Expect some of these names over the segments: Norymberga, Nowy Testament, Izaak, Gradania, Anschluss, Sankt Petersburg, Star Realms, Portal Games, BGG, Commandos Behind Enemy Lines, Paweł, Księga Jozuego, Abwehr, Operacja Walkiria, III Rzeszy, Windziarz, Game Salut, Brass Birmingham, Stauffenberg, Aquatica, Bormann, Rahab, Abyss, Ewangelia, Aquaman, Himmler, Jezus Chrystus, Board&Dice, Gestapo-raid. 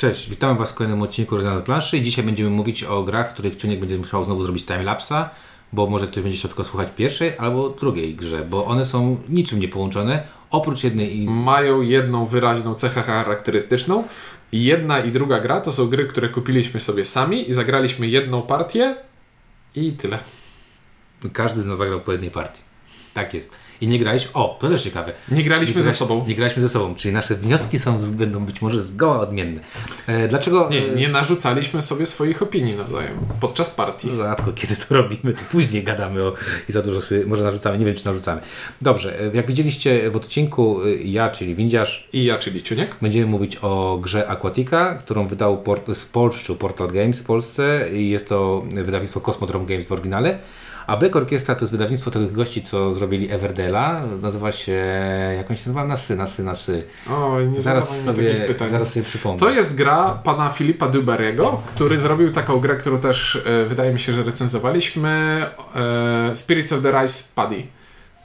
Cześć, witam Was w kolejnym odcinku Gradania na planszy i dzisiaj będziemy mówić o grach, w których Ciuniek będzie musiał znowu zrobić timelapsa, bo może ktoś będzie chciał tylko słuchać pierwszej albo drugiej grze, bo one są niczym nie połączone, oprócz jednej i... Mają jedną wyraźną cechę charakterystyczną. Jedna i druga gra to są gry, które kupiliśmy sobie sami i zagraliśmy jedną partię i tyle. Każdy z nas zagrał po jednej partii. Tak jest. I nie graliśmy... O, to też ciekawe. Nie graliśmy ze sobą. Nie graliśmy ze sobą, czyli nasze wnioski będą być może zgoła odmienne. Dlaczego... Nie narzucaliśmy sobie swoich opinii nawzajem podczas partii. No rzadko kiedy to robimy, to później gadamy o... I za dużo sobie może narzucamy, nie wiem czy narzucamy. Dobrze, jak widzieliście w odcinku ja, czyli Windziarz... I ja, czyli Ciuniek. Będziemy mówić o grze Aquatica, którą wydał Portal Games w Polsce. Jest to wydawnictwo Cosmodrome Games w oryginale. A Black Orchestra to jest wydawnictwo tych gości, co zrobili Everdela. Nazywa się... Jak on się nazywa? Nasy. O, nie zaraz sobie przypomnę. To jest gra pana Filipa Dubarego, który zrobił taką grę, którą też wydaje mi się, że recenzowaliśmy. Spirits of the Rice Paddy.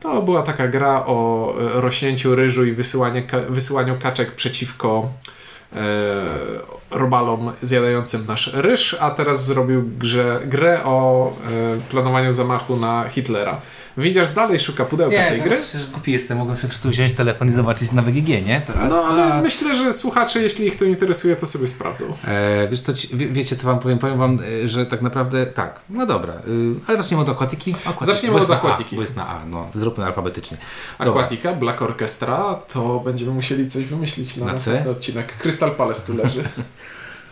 To była taka gra o rośnięciu ryżu i wysyłaniu kaczek przeciwko robalom zjadającym nasz ryż, a teraz zrobił grę o planowaniu zamachu na Hitlera. Widzisz, dalej szuka pudełka tej gry. Głupi jestem, mogę sobie wszyscy wziąć telefon i zobaczyć na WGG, nie? No ale myślę, że słuchacze, jeśli ich to interesuje, to sobie sprawdzą. Wiecie co wam powiem? Powiem wam, że tak naprawdę tak, no dobra, ale zaczniemy od Aquatiki. Zaczniemy od Aquatiki. Bo jest na A, no zróbmy alfabetycznie. Aquatica, Black Orchestra, to będziemy musieli coś wymyślić na następny odcinek. Crystal Palace tu leży.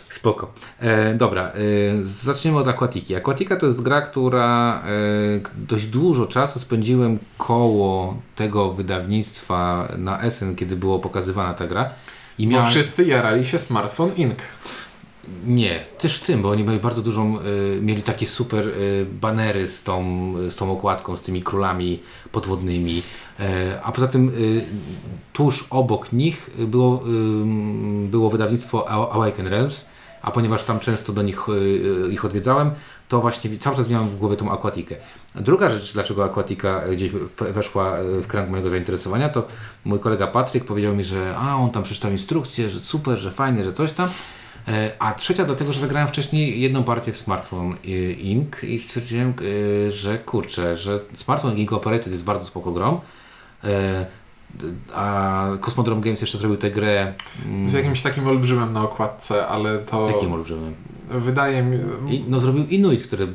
Spoko. Dobra, zaczniemy od Aquatiki. Aquatica to jest gra, która dość dużo czasu spędziłem koło tego wydawnictwa na Essen, kiedy była pokazywana ta gra. I miałem... Bo wszyscy jarali się Smartphone Inc. Nie, też tym, bo oni mieli bardzo dużą, mieli takie super banery z tą okładką, z tymi królami podwodnymi. A poza tym tuż obok nich było wydawnictwo Awaken Realms, a ponieważ tam często do nich ich odwiedzałem, to właśnie cały czas miałem w głowie tą Aquatikę. Druga rzecz, dlaczego Aquatica gdzieś weszła w krąg mojego zainteresowania, to mój kolega Patryk powiedział mi, że on tam przeczytał instrukcję, że super, że fajnie, że coś tam. A trzecia dlatego, że zagrałem wcześniej jedną partię w Smartphone Inc. i stwierdziłem, że że Smartphone Inc. Operated jest bardzo spoko grą. A Cosmodrome Games jeszcze zrobił tę grę... Z jakimś takim olbrzymem na okładce, ale to... Jakim olbrzymem? Wydaje mi... Zrobił Inuit, który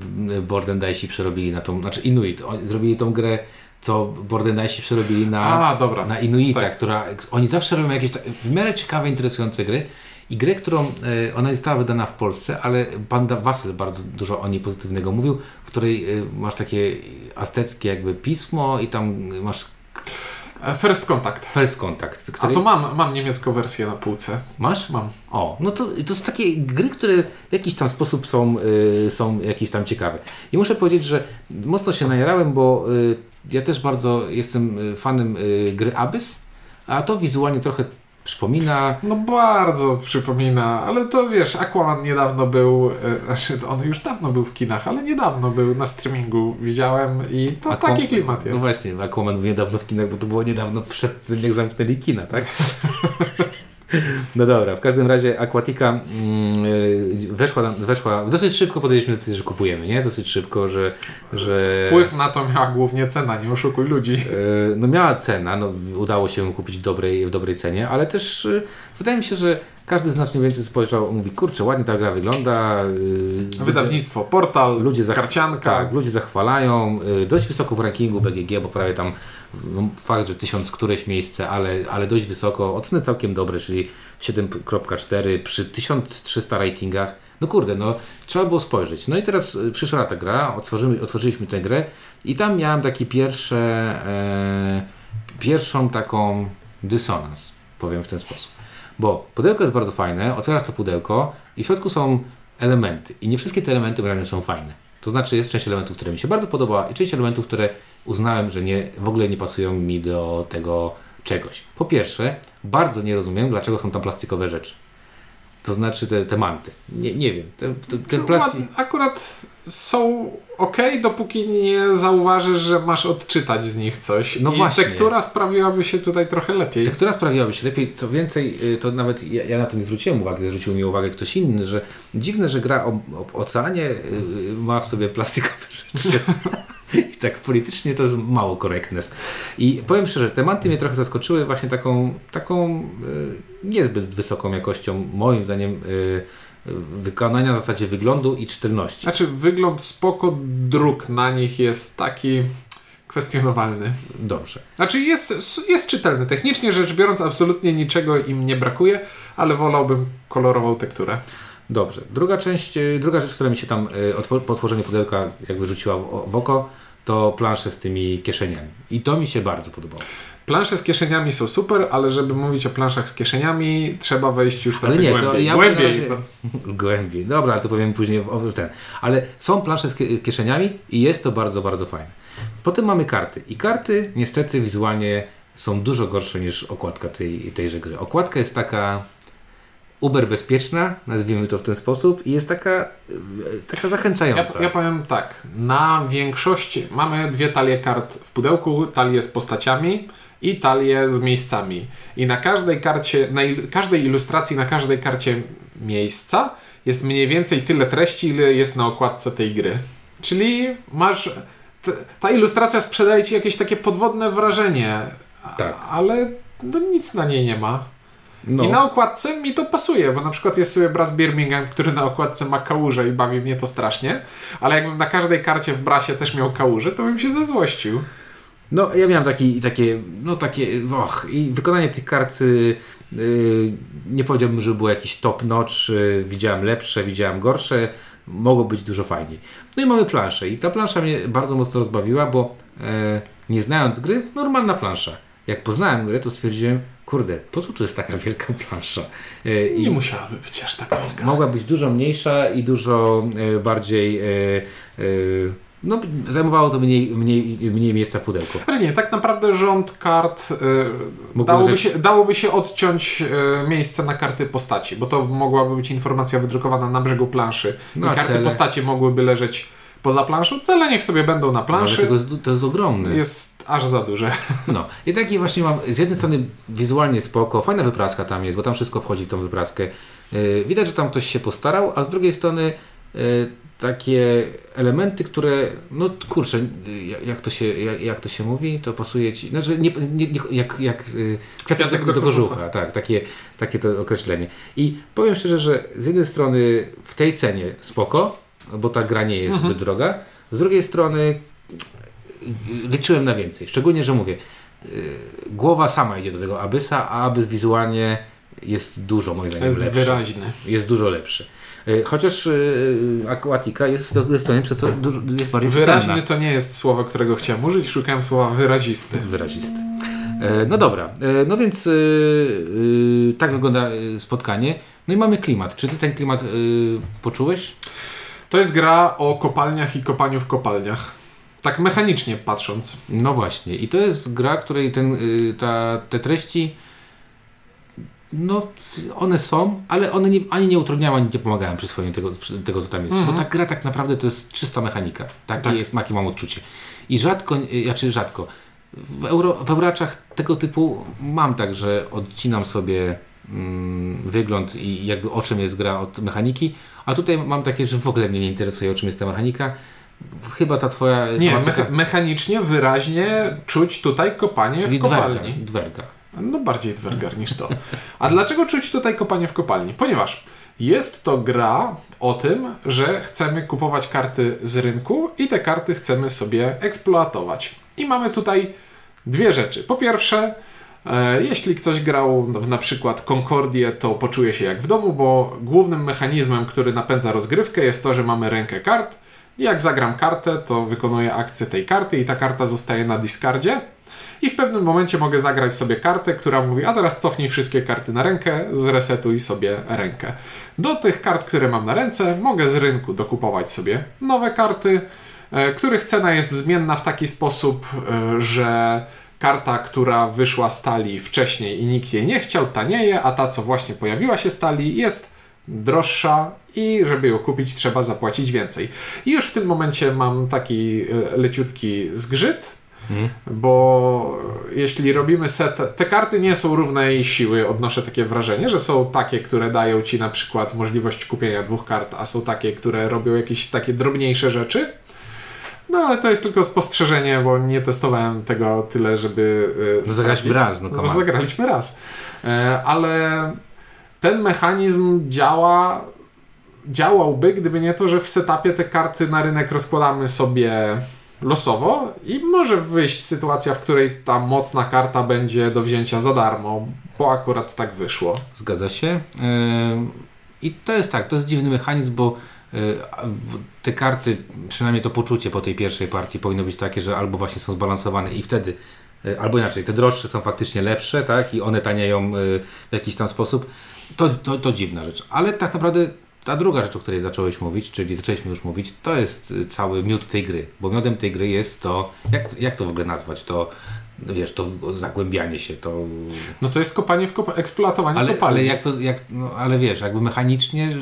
Board&Dice przerobili na tą... Znaczy Inuit, zrobili tą grę, co Board&Dice przerobili na Inuita, tak. Która... Oni zawsze robią jakieś w miarę ciekawe, interesujące gry. I grę, którą ona została wydana w Polsce, ale pan Wasyl bardzo dużo o niej pozytywnego mówił, w której masz takie azteckie jakby pismo i tam masz... First Contact. First Contact. Której... A to mam niemiecką wersję na półce. Masz? Mam. O, no to są takie gry, które w jakiś tam sposób są jakieś tam ciekawe. I muszę powiedzieć, że mocno się najarałem, bo ja też bardzo jestem fanem gry Abyss, a to wizualnie trochę przypomina... No bardzo przypomina, ale to wiesz, Aquaman niedawno był, on już dawno był w kinach, ale niedawno był na streamingu, widziałem i to taki klimat jest. No właśnie, Aquaman był niedawno w kinach, bo to było niedawno przed tym, jak zamknęli kina, tak? No dobra, w każdym razie Aquatica weszła dosyć szybko podjęliśmy decyzję, że kupujemy, nie? Dosyć szybko, że... Wpływ na to miała głównie cena, nie oszukuj ludzi. Miała cena, udało się ją kupić w dobrej cenie, ale też wydaje mi się, że każdy z nas mniej więcej spojrzał, mówi, kurczę, ładnie ta gra wygląda. Wydawnictwo, portal, karcianka. Tak, ludzie zachwalają. Dość wysoko w rankingu BGG, bo prawie tam fakt, że 1000 któreś miejsce, ale dość wysoko. Oceny całkiem dobre, czyli 7.4 przy 1300 ratingach. No kurde, trzeba było spojrzeć. No i teraz przyszła ta gra, otworzyliśmy tę grę i tam miałem taki pierwszą taką dysonans, powiem w ten sposób. Bo pudełko jest bardzo fajne, otwierasz to pudełko i w środku są elementy. I nie wszystkie te elementy realnie są fajne. To znaczy jest część elementów, które mi się bardzo podobała i część elementów, które uznałem, że w ogóle nie pasują mi do tego czegoś. Po pierwsze, bardzo nie rozumiem, dlaczego są tam plastikowe rzeczy. To znaczy te manty. Nie wiem. Ten plastik... Akurat są ok, dopóki nie zauważysz, że masz odczytać z nich coś. No i właśnie. Tektura sprawiłaby się tutaj trochę lepiej. Tektura sprawiłaby się lepiej. Co więcej, to nawet ja na to nie zwróciłem uwagi, zwrócił mi uwagę ktoś inny, że dziwne, że gra o oceanie ma w sobie plastikowe rzeczy. I tak politycznie to jest mało korektne. I powiem szczerze, te manty mnie trochę zaskoczyły właśnie taką niezbyt wysoką jakością, moim zdaniem, wykonania na zasadzie wyglądu i czytelności. Znaczy wygląd spoko, druk na nich jest taki kwestionowalny. Dobrze. Znaczy jest czytelny. Technicznie rzecz biorąc absolutnie niczego im nie brakuje, ale wolałbym kolorową tekturę. Dobrze. Druga rzecz, która mi się tam po otworzeniu pudełka jakby rzuciła w oko, to plansze z tymi kieszeniami. I to mi się bardzo podobało. Plansze z kieszeniami są super, ale żeby mówić o planszach z kieszeniami, trzeba wejść już trochę głębiej. To ja głębiej. Głębiej. Dobra, ale to powiem później ten. Ale są plansze z kieszeniami i jest to bardzo, bardzo fajne. Potem mamy karty. I karty niestety wizualnie są dużo gorsze niż okładka tejże gry. Okładka jest taka... uber bezpieczna, nazwijmy to w ten sposób, i jest taka zachęcająca. Ja powiem tak, na większości mamy dwie talie kart w pudełku, talię z postaciami i talię z miejscami. I na każdej karcie, każdej ilustracji, na każdej karcie miejsca jest mniej więcej tyle treści, ile jest na okładce tej gry. Czyli masz... Ta ilustracja sprzedaje ci jakieś takie podwodne wrażenie, tak. Ale no, nic na niej nie ma. No. I na okładce mi to pasuje, bo na przykład jest sobie Brass Birmingham, który na okładce ma kałuże i bawi mnie to strasznie, ale jakbym na każdej karcie w Brasie też miał kałuże, to bym się zezłościł. No, ja miałem takie i wykonanie tych kart nie powiedziałbym, że było jakiś top notch, widziałem lepsze, widziałem gorsze, mogło być dużo fajniej. No i mamy planszę i ta plansza mnie bardzo mocno rozbawiła, bo nie znając gry, normalna plansza. Jak poznałem grę, to stwierdziłem, kurde, po co tu jest taka wielka plansza? Nie musiałaby być aż tak wielka. Mogła być dużo mniejsza i dużo bardziej... No, zajmowało to mniej miejsca w pudełku. Znaczy nie, tak naprawdę rząd kart dałoby się odciąć miejsce na karty postaci, bo to mogłaby być informacja wydrukowana na brzegu planszy. No, i karty postaci mogłyby leżeć poza planszą, cele niech sobie będą na planszy. No, ale to jest ogromne. Jest aż za duże. No i taki właśnie mam, z jednej strony wizualnie spoko, fajna wypraska tam jest, bo tam wszystko wchodzi w tą wypraskę. Widać, że tam ktoś się postarał, a z drugiej strony takie elementy, które, no kurczę, jak to się mówi, to pasuje ci, znaczy nie jak kwiatek do kożucha, tak, takie to określenie. I powiem szczerze, że z jednej strony w tej cenie spoko, bo ta gra nie jest zbyt droga. Z drugiej strony liczyłem na więcej. Szczególnie, że mówię, głowa sama idzie do tego Abyssa, a Abyss wizualnie jest dużo, moim zdaniem, lepszy. Jest wyraźny. Jest dużo lepszy. Chociaż Aquatica jest to nie przez co jest bardziej wyraźny czytelna. To nie jest słowo, którego chciałem użyć. Szukałem słowa wyrazisty. Wyrazisty. No dobra. No więc tak wygląda spotkanie. No i mamy klimat. Czy ty ten klimat poczułeś? To jest gra o kopalniach i kopaniu w kopalniach. Tak mechanicznie patrząc. No właśnie. I to jest gra, której te treści, no one są, ale one ani nie utrudniają, ani nie pomagają przy swoim tego co tam jest. Bo ta gra tak naprawdę to jest czysta mechanika. Takie mam odczucie. I rzadko. W Euraczach tego typu mam tak, że odcinam sobie wygląd i jakby o czym jest gra od mechaniki, a tutaj mam takie, że w ogóle mnie nie interesuje, o czym jest ta mechanika. Chyba ta twoja... Nie, mechanicznie wyraźnie czuć tutaj kopanie w kopalni. Dwerga. No bardziej dwergar niż to. A dlaczego czuć tutaj kopanie w kopalni? Ponieważ jest to gra o tym, że chcemy kupować karty z rynku i te karty chcemy sobie eksploatować. I mamy tutaj dwie rzeczy. Po pierwsze, jeśli ktoś grał w na przykład Concordię, to poczuje się jak w domu, bo głównym mechanizmem, który napędza rozgrywkę, jest to, że mamy rękę kart. Jak zagram kartę, to wykonuję akcję tej karty i ta karta zostaje na discardzie. I w pewnym momencie mogę zagrać sobie kartę, która mówi, a teraz cofnij wszystkie karty na rękę, zresetuj sobie rękę. Do tych kart, które mam na ręce, mogę z rynku dokupować sobie nowe karty, których cena jest zmienna w taki sposób, że... Karta, która wyszła z talii wcześniej i nikt jej nie chciał, tanieje, a ta, co właśnie pojawiła się z talii, jest droższa i żeby ją kupić, trzeba zapłacić więcej. I już w tym momencie mam taki leciutki zgrzyt, bo jeśli robimy set... Te karty nie są równej siły, odnoszę takie wrażenie, że są takie, które dają ci na przykład możliwość kupienia 2 kart, a są takie, które robią jakieś takie drobniejsze rzeczy. No ale to jest tylko spostrzeżenie, bo nie testowałem tego tyle, żeby... Zagraliśmy raz. Ale ten mechanizm działałby, gdyby nie to, że w setupie te karty na rynek rozkładamy sobie losowo i może wyjść sytuacja, w której ta mocna karta będzie do wzięcia za darmo, bo akurat tak wyszło. Zgadza się. I to jest tak, to jest dziwny mechanizm, bo te karty, przynajmniej to poczucie po tej pierwszej partii powinno być takie, że albo właśnie są zbalansowane i wtedy, albo inaczej, te droższe są faktycznie lepsze, tak, i one tanieją w jakiś tam sposób. To dziwna rzecz, ale tak naprawdę ta druga rzecz, o której zaczęliśmy już mówić, to jest cały miód tej gry, bo miodem tej gry jest to, jak to w ogóle nazwać, to wiesz, to zagłębianie się, to... No to jest kopanie, eksploatowanie kopalni. Ale wiesz, jakby mechanicznie...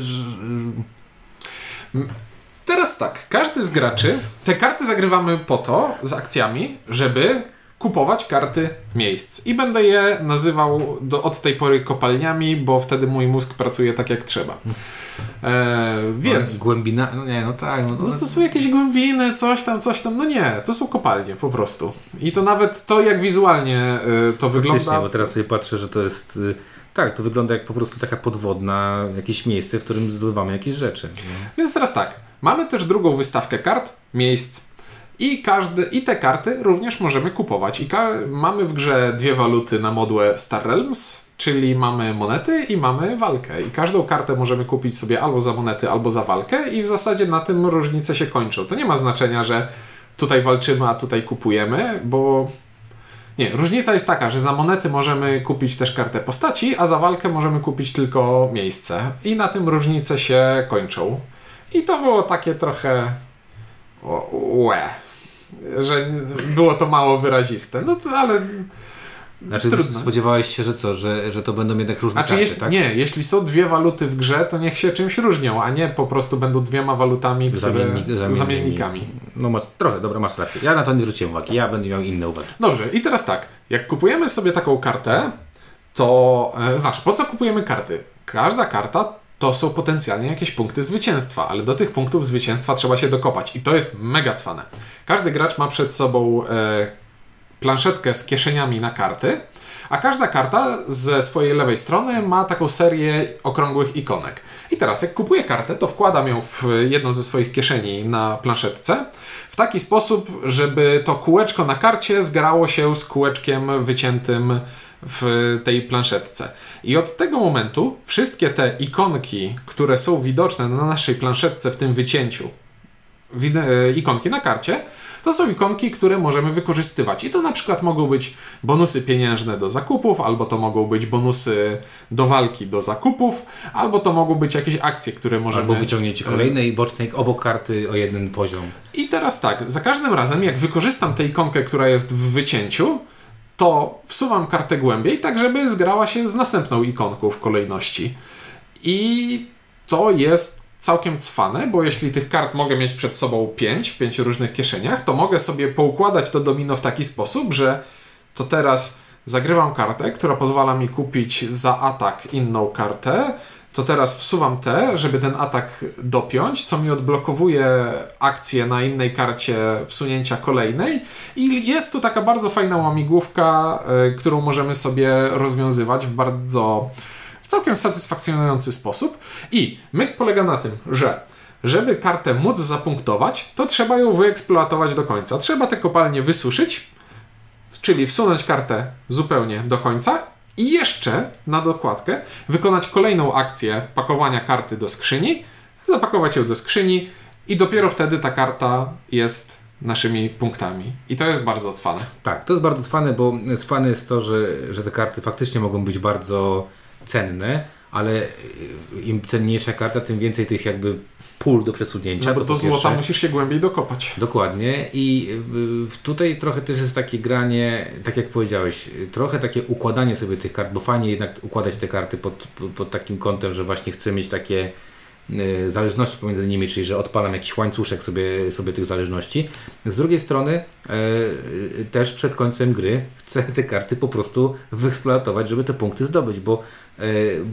Teraz tak, każdy z graczy, te karty zagrywamy po to, z akcjami, żeby kupować karty miejsc. I będę je nazywał od tej pory kopalniami, bo wtedy mój mózg pracuje tak jak trzeba. Więc... Głębina? No nie, no tak. No to są jakieś głębiny, coś tam. No nie, to są kopalnie po prostu. I to nawet to, jak wizualnie to wygląda... bo teraz sobie patrzę, że to jest... Tak, to wygląda jak po prostu taka podwodna, jakieś miejsce, w którym zdobywamy jakieś rzeczy. No. Więc teraz tak, mamy też drugą wystawkę kart, miejsc i te karty również możemy kupować. Mamy w grze 2 waluty na modłę Star Realms, czyli mamy monety i mamy walkę. I każdą kartę możemy kupić sobie albo za monety, albo za walkę i w zasadzie na tym różnice się kończą. To nie ma znaczenia, że tutaj walczymy, a tutaj kupujemy, bo... Nie, różnica jest taka, że za monety możemy kupić też kartę postaci, a za walkę możemy kupić tylko miejsce. I na tym różnice się kończą. I to było takie trochę... że było to mało wyraziste. No ale... Znaczy spodziewałeś się, że co? Że to będą jednak różne karty, tak? Nie, jeśli są 2 waluty w grze, to niech się czymś różnią, a nie po prostu będą 2 walutami, zamiennikami. No masz rację. Ja na to nie zwróciłem uwagi, ja będę miał inne uwagi. Dobrze, i teraz tak, jak kupujemy sobie taką kartę, to znaczy, po co kupujemy karty? Każda karta to są potencjalnie jakieś punkty zwycięstwa, ale do tych punktów zwycięstwa trzeba się dokopać i to jest mega cwane. Każdy gracz ma przed sobą planszetkę z kieszeniami na karty, a każda karta ze swojej lewej strony ma taką serię okrągłych ikonek. I teraz jak kupuję kartę, to wkładam ją w jedną ze swoich kieszeni na planszetce w taki sposób, żeby to kółeczko na karcie zgrało się z kółeczkiem wyciętym w tej planszetce. I od tego momentu wszystkie te ikonki, które są widoczne na naszej planszetce w tym wycięciu, ikonki na karcie, to są ikonki, które możemy wykorzystywać i to na przykład mogą być bonusy pieniężne do zakupów, albo to mogą być bonusy do walki do zakupów, albo to mogą być jakieś akcje, które możemy... Albo wyciągnięcie kolejnej bocznej obok karty o jeden poziom. I teraz tak, za każdym razem jak wykorzystam tę ikonkę, która jest w wycięciu, to wsuwam kartę głębiej, tak żeby zgrała się z następną ikonką w kolejności. I to jest całkiem cwane, bo jeśli tych kart mogę mieć przed sobą 5 w 5 różnych kieszeniach, to mogę sobie poukładać to domino w taki sposób, że to teraz zagrywam kartę, która pozwala mi kupić za atak inną kartę, to teraz wsuwam tę, żeby ten atak dopiąć, co mi odblokowuje akcję na innej karcie wsunięcia kolejnej i jest tu taka bardzo fajna łamigłówka, którą możemy sobie rozwiązywać w całkiem satysfakcjonujący sposób i myk polega na tym, że żeby kartę móc zapunktować, to trzeba ją wyeksploatować do końca. Trzeba tę kopalnię wysuszyć, czyli wsunąć kartę zupełnie do końca i jeszcze na dokładkę wykonać kolejną akcję pakowania karty do skrzyni, zapakować ją do skrzyni i dopiero wtedy ta karta jest naszymi punktami. I to jest bardzo cwane. Tak, to jest bardzo cwane, bo cwane jest to, że te karty faktycznie mogą być bardzo cenne, ale im cenniejsza karta, tym więcej tych jakby pól do przesunięcia. No bo do złota musisz się głębiej dokopać. Dokładnie. I tutaj trochę też jest takie granie, tak jak powiedziałeś, trochę takie układanie sobie tych kart, bo fajnie jednak układać te karty pod takim kątem, że właśnie chcę mieć takie zależności pomiędzy nimi, czyli że odpalam jakiś łańcuszek sobie tych zależności. Z drugiej strony też przed końcem gry chcę te karty po prostu wyeksploatować, żeby te punkty zdobyć, bo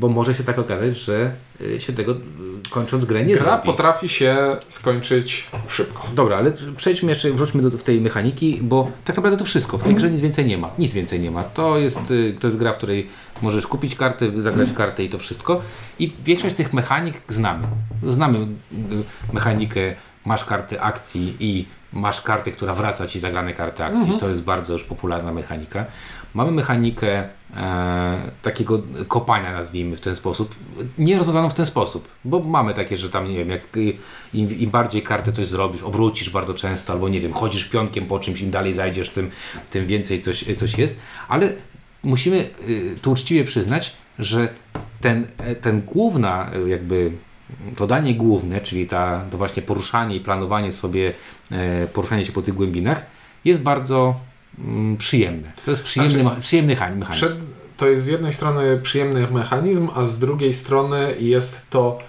może się tak okazać, że się tego kończąc grę nie zrobi. Gra potrafi się skończyć szybko. Dobra, ale przejdźmy jeszcze, wróćmy do tej mechaniki, bo tak naprawdę to wszystko. W tej grze nic więcej nie ma. Nic więcej nie ma. To jest gra, w której możesz kupić karty, zagrać kartę i to wszystko. I większość tych mechanik znamy. Znamy mechanikę, masz karty akcji i masz kartę, która wraca ci zagrane karty akcji. Mhm. To jest bardzo już popularna mechanika. Mamy mechanikę takiego kopania, nazwijmy w ten sposób, nie rozwiązaną w ten sposób, bo mamy takie, że tam nie wiem, jak im bardziej kartę coś zrobisz, obrócisz bardzo często, albo nie wiem, chodzisz pionkiem po czymś, im dalej zajdziesz, tym więcej coś jest, ale musimy tu uczciwie przyznać, że ten główna jakby to danie główne, czyli to właśnie poruszanie i planowanie sobie, poruszanie się po tych głębinach jest bardzo przyjemne. To jest przyjemny mechanizm. To jest z jednej strony przyjemny mechanizm, a z drugiej strony jest to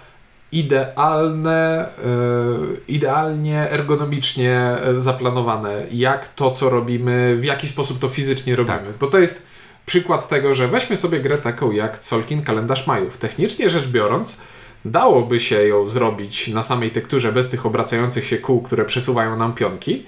idealnie ergonomicznie zaplanowane. Jak to, co robimy, w jaki sposób to fizycznie robimy. Tak. Bo to jest przykład tego, że weźmy sobie grę taką jak Tzolkin, Kalendarz Majów. Technicznie rzecz biorąc, dałoby się ją zrobić na samej tekturze bez tych obracających się kół, które przesuwają nam pionki,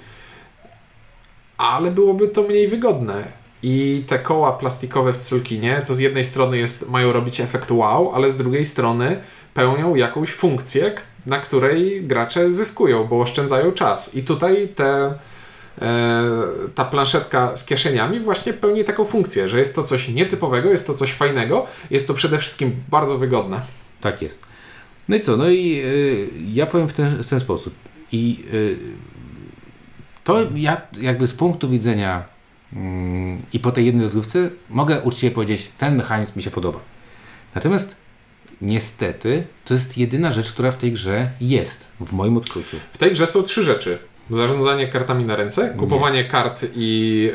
ale byłoby to mniej wygodne. I te koła plastikowe w Tzolkinie to z jednej strony mają robić efekt wow, ale z drugiej strony pełnią jakąś funkcję, na której gracze zyskują, bo oszczędzają czas. I tutaj ta planszetka z kieszeniami właśnie pełni taką funkcję, że jest to coś nietypowego, jest to coś fajnego, jest to przede wszystkim bardzo wygodne. Tak jest. No i co? No i ja powiem w ten sposób. I to ja jakby z punktu widzenia i po tej jednej rozgrywce mogę uczciwie powiedzieć, ten mechanizm mi się podoba. Natomiast niestety to jest jedyna rzecz, która w tej grze jest, w moim odczuciu. W tej grze są trzy rzeczy. Zarządzanie kartami na ręce, kupowanie kart i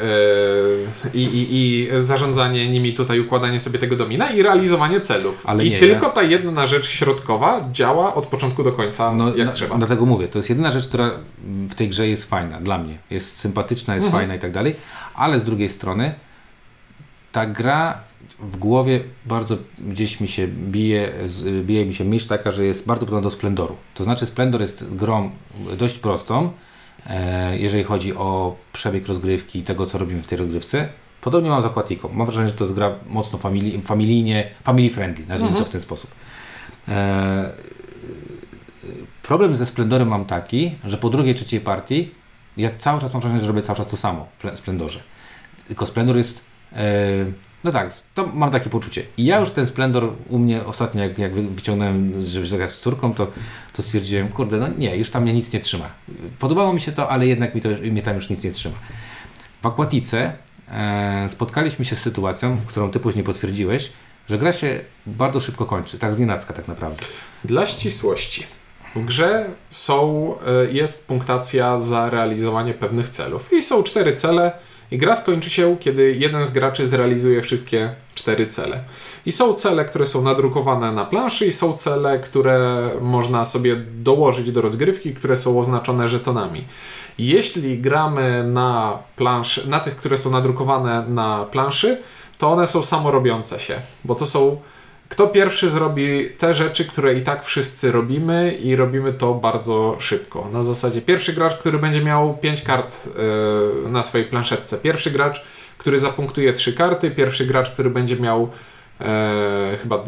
zarządzanie nimi, tutaj układanie sobie tego domina i realizowanie celów. Ale tylko ta jedna rzecz środkowa działa od początku do końca, trzeba. Dlatego mówię, to jest jedyna rzecz, która w tej grze jest fajna dla mnie. Jest sympatyczna, jest fajna i tak dalej, ale z drugiej strony ta gra w głowie bardzo gdzieś mi się bije mi się myśl taka, że jest bardzo podobna do Splendoru. To znaczy Splendor jest grą dość prostą, jeżeli chodzi o przebieg rozgrywki i tego, co robimy w tej rozgrywce. Podobnie mam z Aquatiką. Mam wrażenie, że to jest gra mocno family friendly, nazwijmy to w ten sposób. Problem ze Splendorem mam taki, że po drugiej, trzeciej partii ja cały czas mam wrażenie, że robię cały czas to samo w Splendorze. Tylko Splendor jest... no tak, to mam takie poczucie. I ja już ten Splendor u mnie ostatnio, jak wyciągnąłem, żeby zagrać z córką, to stwierdziłem, kurde, no nie, już tam mnie nic nie trzyma. Podobało mi się to, ale jednak mnie tam już nic nie trzyma. W Aquatice spotkaliśmy się z sytuacją, którą ty później potwierdziłeś, że gra się bardzo szybko kończy, tak znienacka tak naprawdę. Dla ścisłości. W grze jest punktacja za realizowanie pewnych celów. I są 4 cele. I gra skończy się, kiedy jeden z graczy zrealizuje wszystkie 4 cele. I są cele, które są nadrukowane na planszy i są cele, które można sobie dołożyć do rozgrywki, które są oznaczone żetonami. Jeśli gramy na tych, które są nadrukowane na planszy, to one są samorobiące się, bo to są... Kto pierwszy zrobi te rzeczy, które i tak wszyscy robimy i robimy to bardzo szybko. Na zasadzie pierwszy gracz, który będzie miał 5 kart na swojej planszetce. Pierwszy gracz, który zapunktuje 3 karty. Pierwszy gracz, który będzie miał chyba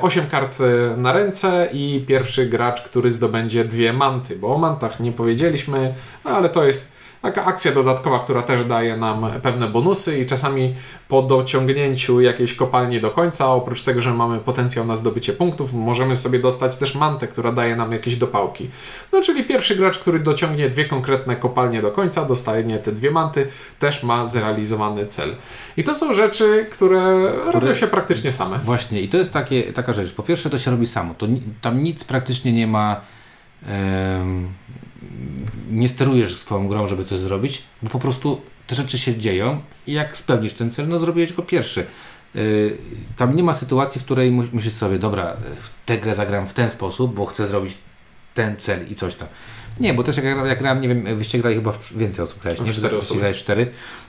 8 kart na ręce i pierwszy gracz, który zdobędzie 2 manty. Bo o mantach nie powiedzieliśmy, ale to jest taka akcja dodatkowa, która też daje nam pewne bonusy i czasami po dociągnięciu jakiejś kopalni do końca, oprócz tego, że mamy potencjał na zdobycie punktów, możemy sobie dostać też mantę, która daje nam jakieś dopałki. No czyli pierwszy gracz, który dociągnie 2 konkretne kopalnie do końca, dostanie te 2 manty, też ma zrealizowany cel. I to są rzeczy, które robią się praktycznie same. Właśnie i to jest taka rzecz. Po pierwsze to się robi samo. Tam nic praktycznie nie ma nie sterujesz swoją grą, żeby coś zrobić, bo po prostu te rzeczy się dzieją i jak spełnisz ten cel, no zrobiłeś go pierwszy. Tam nie ma sytuacji, w której myślisz sobie, dobra, tę grę zagram w ten sposób, bo chcę zrobić ten cel i coś tam. Nie, bo też jak grałem, nie wiem, wyście grali chyba więcej osób, grałeś, nie? Cztery osoby.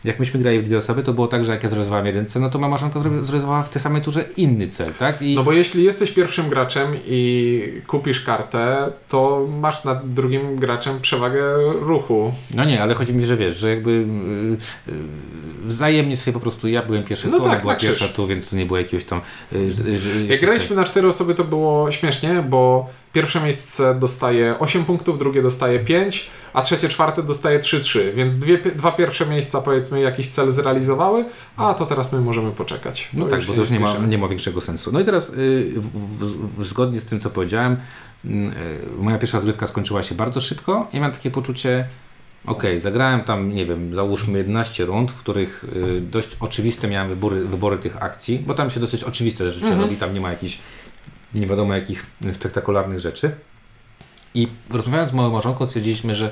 Jak myśmy grali w dwie osoby, to było tak, że jak ja zrealizowałem jeden cel, no to mama Szanka zrealizowała w tej samej turze inny cel, tak? I... No bo jeśli jesteś pierwszym graczem i kupisz kartę, to masz nad drugim graczem przewagę ruchu. No nie, ale chodzi mi, że wiesz, że jakby wzajemnie sobie po prostu ja byłem pierwszy, no tu, tak, była tak, pierwsza tu, więc to nie było jakiegoś tam... Jak graliśmy na cztery osoby, to było śmiesznie, bo pierwsze miejsce dostaje 8 punktów, drugie dostaje 5, a trzecie, czwarte dostaje 3-3, więc dwa pierwsze miejsca, powiedzmy, jakiś cel zrealizowały, a to teraz my możemy poczekać. No tak, bo to już nie ma większego sensu. No i teraz zgodnie z tym, co powiedziałem, moja pierwsza zgrywka skończyła się bardzo szybko i mam takie poczucie, okej, zagrałem tam, nie wiem, załóżmy 11 rund, w których dość oczywiste miałem wybory tych akcji, bo tam się dosyć oczywiste rzeczy robi, tam nie ma jakichś nie wiadomo jakich spektakularnych rzeczy. I rozmawiając z moją małżonką stwierdziliśmy, że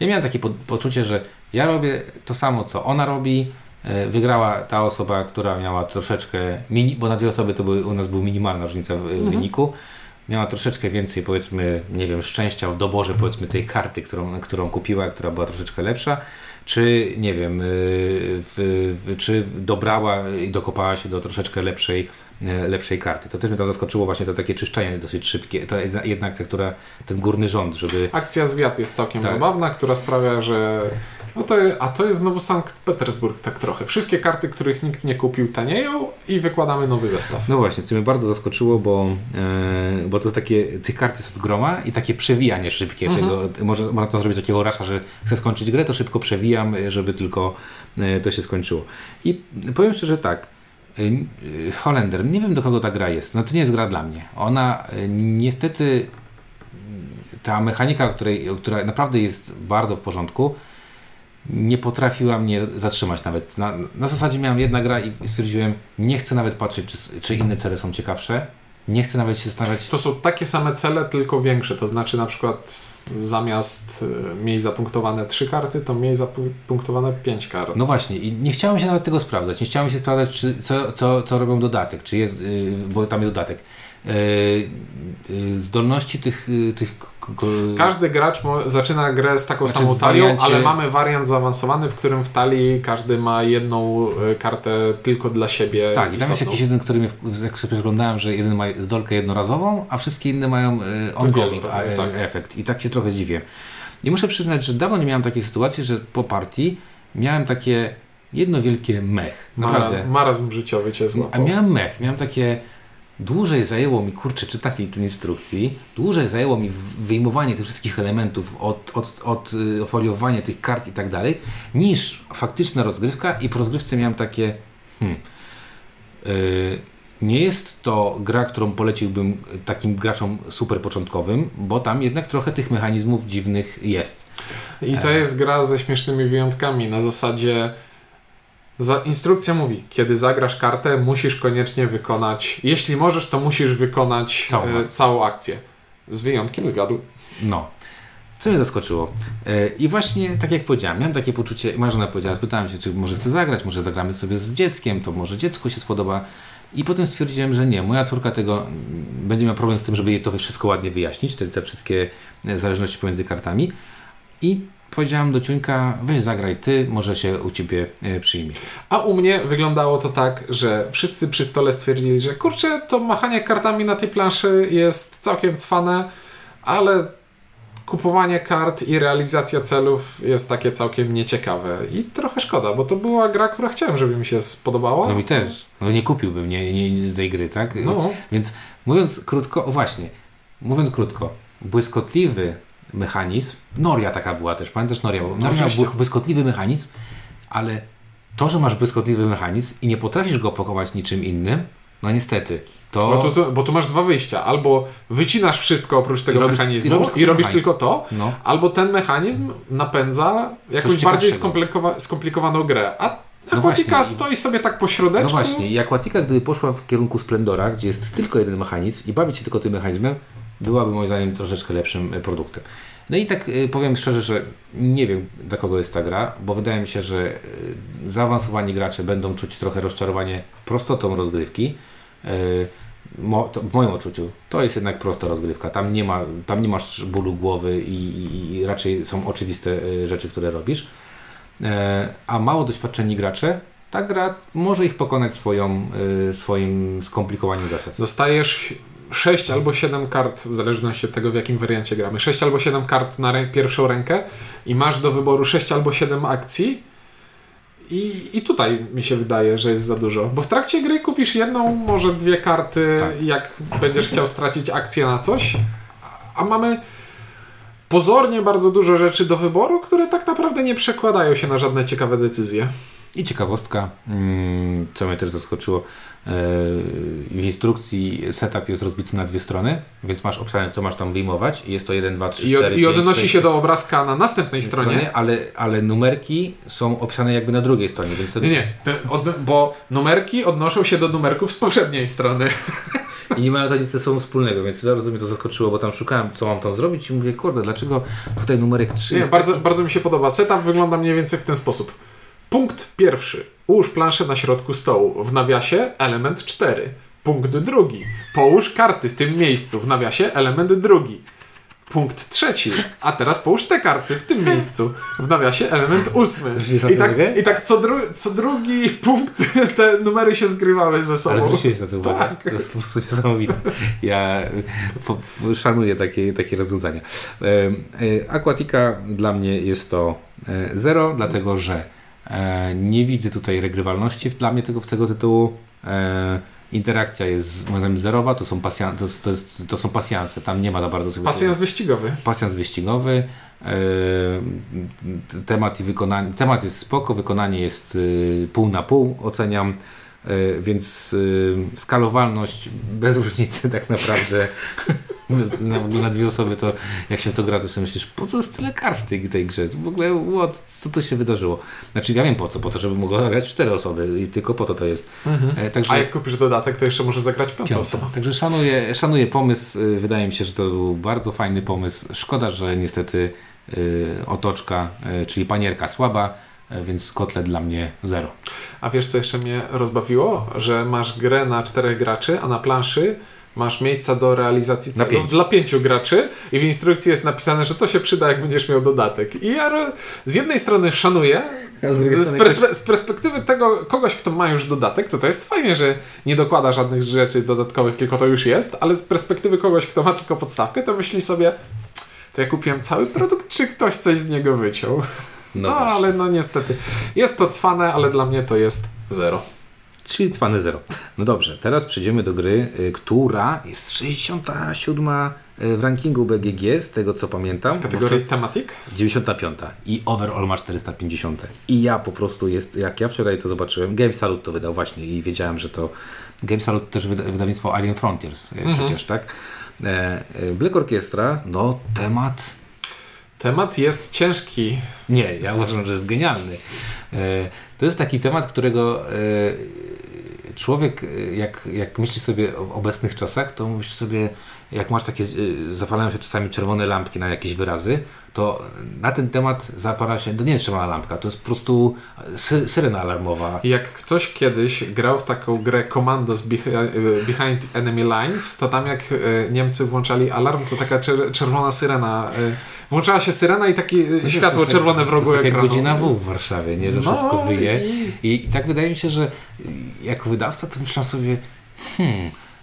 ja miałem takie poczucie, że ja robię to samo, co ona robi. Wygrała ta osoba, która miała troszeczkę, bo na dwie osoby to u nas była minimalna różnica w wyniku. Miała troszeczkę więcej, powiedzmy, nie wiem, szczęścia w doborze, powiedzmy, tej karty, którą kupiła, która była troszeczkę lepsza. Czy, nie wiem, czy dobrała i dokopała się do troszeczkę lepszej karty. To też mnie tam zaskoczyło właśnie to takie czyszczenie dosyć szybkie. Ta jedna akcja, która ten górny rząd, żeby... Akcja zwiat jest całkiem zabawna, która sprawia, że... to jest znowu Sankt Petersburg tak trochę. Wszystkie karty, których nikt nie kupił, tanieją i wykładamy nowy zestaw. No właśnie, co mnie bardzo zaskoczyło, bo to takie, tych kart jest od groma i takie przewijanie szybkie tego. Można to zrobić takiego rasza, że chcę skończyć grę, to szybko przewijam, żeby tylko to się skończyło. I powiem szczerze tak, Holender, nie wiem do kogo ta gra jest, no to nie jest gra dla mnie. Ona niestety, ta mechanika, która naprawdę jest bardzo w porządku, nie potrafiła mnie zatrzymać nawet. Na zasadzie miałem jedna gra i stwierdziłem, nie chcę nawet patrzeć, czy inne cele są ciekawsze. Nie chcę nawet się zastanawiać. To są takie same cele, tylko większe. To znaczy na przykład zamiast miej zapunktowane 3 karty, to miej zapunktowane 5 kart. No właśnie i nie chciałem się nawet tego sprawdzać. Nie chciałem się sprawdzać, co robią dodatek, czy jest, bo tam jest dodatek. Zdolności tych... Każdy gracz zaczyna grę z taką samą talią, ale mamy wariant zaawansowany, w którym w talii każdy ma jedną kartę tylko dla siebie. Tak, istotną. I tam jest jakiś jeden, który mnie, jak sobie przeglądałem, że jeden ma zdolkę jednorazową, a wszystkie inne mają ongoing efekt. I tak się trochę dziwię. I muszę przyznać, że dawno nie miałem takiej sytuacji, że po partii miałem takie jedno wielkie mech. Naprawdę. Marazm życiowy cię złapał. A miałem takie... Dłużej zajęło mi, czytanie tej instrukcji, dłużej zajęło mi wyjmowanie tych wszystkich elementów, odfoliowanie tych kart i tak dalej, niż faktyczna rozgrywka i po rozgrywce miałem takie nie jest to gra, którą poleciłbym takim graczom super początkowym, bo tam jednak trochę tych mechanizmów dziwnych jest. I to jest gra ze śmiesznymi wyjątkami na zasadzie instrukcja mówi, kiedy zagrasz kartę, musisz koniecznie wykonać, jeśli możesz, to musisz wykonać całą akcję. Z wyjątkiem zgadu. No, co mnie zaskoczyło. I właśnie, tak jak powiedziałem, miałem takie poczucie, Marzena powiedziała, spytałem się, czy może chcę zagrać, może zagramy sobie z dzieckiem, to może dziecku się spodoba. I potem stwierdziłem, że nie, moja córka tego będzie miała problem z tym, żeby jej to wszystko ładnie wyjaśnić, te wszystkie zależności pomiędzy kartami. I powiedziałem do Ciuńka, weź zagraj ty, może się u ciebie przyjmie. A u mnie wyglądało to tak, że wszyscy przy stole stwierdzili, że to machanie kartami na tej planszy jest całkiem cwane, ale kupowanie kart i realizacja celów jest takie całkiem nieciekawe. I trochę szkoda, bo to była gra, która chciałem, żeby mi się spodobała. No mi też. No nie kupiłbym nie z tej gry, tak? No. Więc mówiąc krótko, błyskotliwy mechanizm. Noria taka była też, pamiętasz Noria? Noria był błyskotliwy mechanizm, ale to, że masz błyskotliwy mechanizm i nie potrafisz go opakować niczym innym, no niestety, to... Bo tu masz dwa wyjścia. Albo wycinasz wszystko oprócz tego mechanizmu i robisz tylko to, albo ten mechanizm napędza jakąś bardziej skomplikowaną grę. A Aquatica stoi sobie tak po środeczku. No właśnie, i Aquatica, gdyby poszła w kierunku Splendora, gdzie jest tylko jeden mechanizm i bawić się tylko tym mechanizmem, byłaby moim zdaniem troszeczkę lepszym produktem. No i tak powiem szczerze, że nie wiem, dla kogo jest ta gra, bo wydaje mi się, że zaawansowani gracze będą czuć trochę rozczarowanie prostotą rozgrywki. W moim odczuciu to jest jednak prosta rozgrywka, tam nie masz bólu głowy i raczej są oczywiste rzeczy, które robisz. A mało doświadczeni gracze, ta gra może ich pokonać swoim skomplikowaniem zasad. Dostajesz 6 albo 7 kart, w zależności od tego, w jakim wariancie gramy, 6 albo 7 kart na pierwszą rękę i masz do wyboru 6 albo 7 akcji. I tutaj mi się wydaje, że jest za dużo, bo w trakcie gry kupisz jedną, może dwie karty, tak, jak będziesz chciał stracić akcję na coś, a mamy pozornie bardzo dużo rzeczy do wyboru, które tak naprawdę nie przekładają się na żadne ciekawe decyzje. I ciekawostka, co mnie też zaskoczyło, w instrukcji setup jest rozbity na dwie strony, więc masz opisane, co masz tam wyjmować. Jest to 1, 2, 3, 4, 5, 6. I odnosi 6, się do obrazka na następnej stronie. Ale numerki są opisane jakby na drugiej stronie. Więc to... bo numerki odnoszą się do numerków z poprzedniej strony. I nie mają to nic ze sobą wspólnego, więc bardzo mnie to zaskoczyło, bo tam szukałem, co mam tam zrobić i mówię, kurde, dlaczego tutaj numerek 3 jest... Bardzo, bardzo mi się podoba. Setup wygląda mniej więcej w ten sposób. Punkt pierwszy. Ułóż planszę na środku stołu. W nawiasie element 4. Punkt drugi. Połóż karty w tym miejscu. W nawiasie element drugi. Punkt trzeci. A teraz połóż te karty w tym miejscu. W nawiasie element 8. I tak co drugi punkt te numery się zgrywały ze sobą. Ale zwróciłeś na to uwagę. Tak. To jest po prostu niesamowite. Ja szanuję takie rozwiązania. Aquatica dla mnie jest to 0, dlatego że nie widzę tutaj regrywalności dla mnie tego tytułu. Interakcja jest moim zdaniem zerowa, to są pasjanse, tam nie ma za bardzo sobie... Pasjans wyścigowy. Temat i wykonanie. Temat jest spoko, wykonanie jest pół na pół, oceniam. Więc skalowalność bez różnicy tak naprawdę. Na dwie osoby to jak się w to gra, to sobie myślisz, po co jest tyle kart w tej grze? W ogóle co to się wydarzyło? Znaczy ja wiem po co, żeby mogła grać 4 osoby i tylko po to to jest. Mhm. Także, a jak kupisz dodatek, to jeszcze może zagrać 5 osób. Także szanuję pomysł, wydaje mi się, że to był bardzo fajny pomysł. Szkoda, że niestety otoczka, czyli panierka słaba, więc kotlet dla mnie 0. A wiesz co jeszcze mnie rozbawiło? Że masz grę na 4 graczy, a na planszy masz miejsca do realizacji celów dla 5 graczy i w instrukcji jest napisane, że to się przyda, jak będziesz miał dodatek. I ja z jednej strony szanuję, z perspektywy tego kogoś, kto ma już dodatek, to jest fajnie, że nie dokłada żadnych rzeczy dodatkowych, tylko to już jest, ale z perspektywy kogoś, kto ma tylko podstawkę, to myśli sobie, to ja kupiłem cały produkt, czy ktoś coś z niego wyciął? No ale niestety. Jest to cwane, ale dla mnie to jest 0. Czyli cwane 0. No dobrze, teraz przejdziemy do gry, która jest 67 w rankingu BGG, z tego co pamiętam. W kategorii Thematic? 95. I overall ma 450. I ja po prostu jak ja wczoraj to zobaczyłem, Game Salut to wydał właśnie i wiedziałem, że to Game Salut też wydawnictwo Alien Frontiers przecież, tak? Black Orchestra, no temat jest ciężki. Nie, ja uważam, że jest genialny. To jest taki temat, którego człowiek, jak myśli sobie o obecnych czasach, to mówisz sobie, jak masz takie, zapalają się czasami czerwone lampki na jakieś wyrazy, to na ten temat zapala się, to nie jest czerwona lampka, to jest po prostu syrena alarmowa. Jak ktoś kiedyś grał w taką grę Commandos Behind Enemy Lines, to tam jak Niemcy włączali alarm, to taka czerwona syrena, włączała się syrena i takie światło czerwone w rogu ekranu. To jest godzina W w Warszawie, nie? Że wszystko wyje. I tak wydaje mi się, że jako wydawca to myślałem sobie,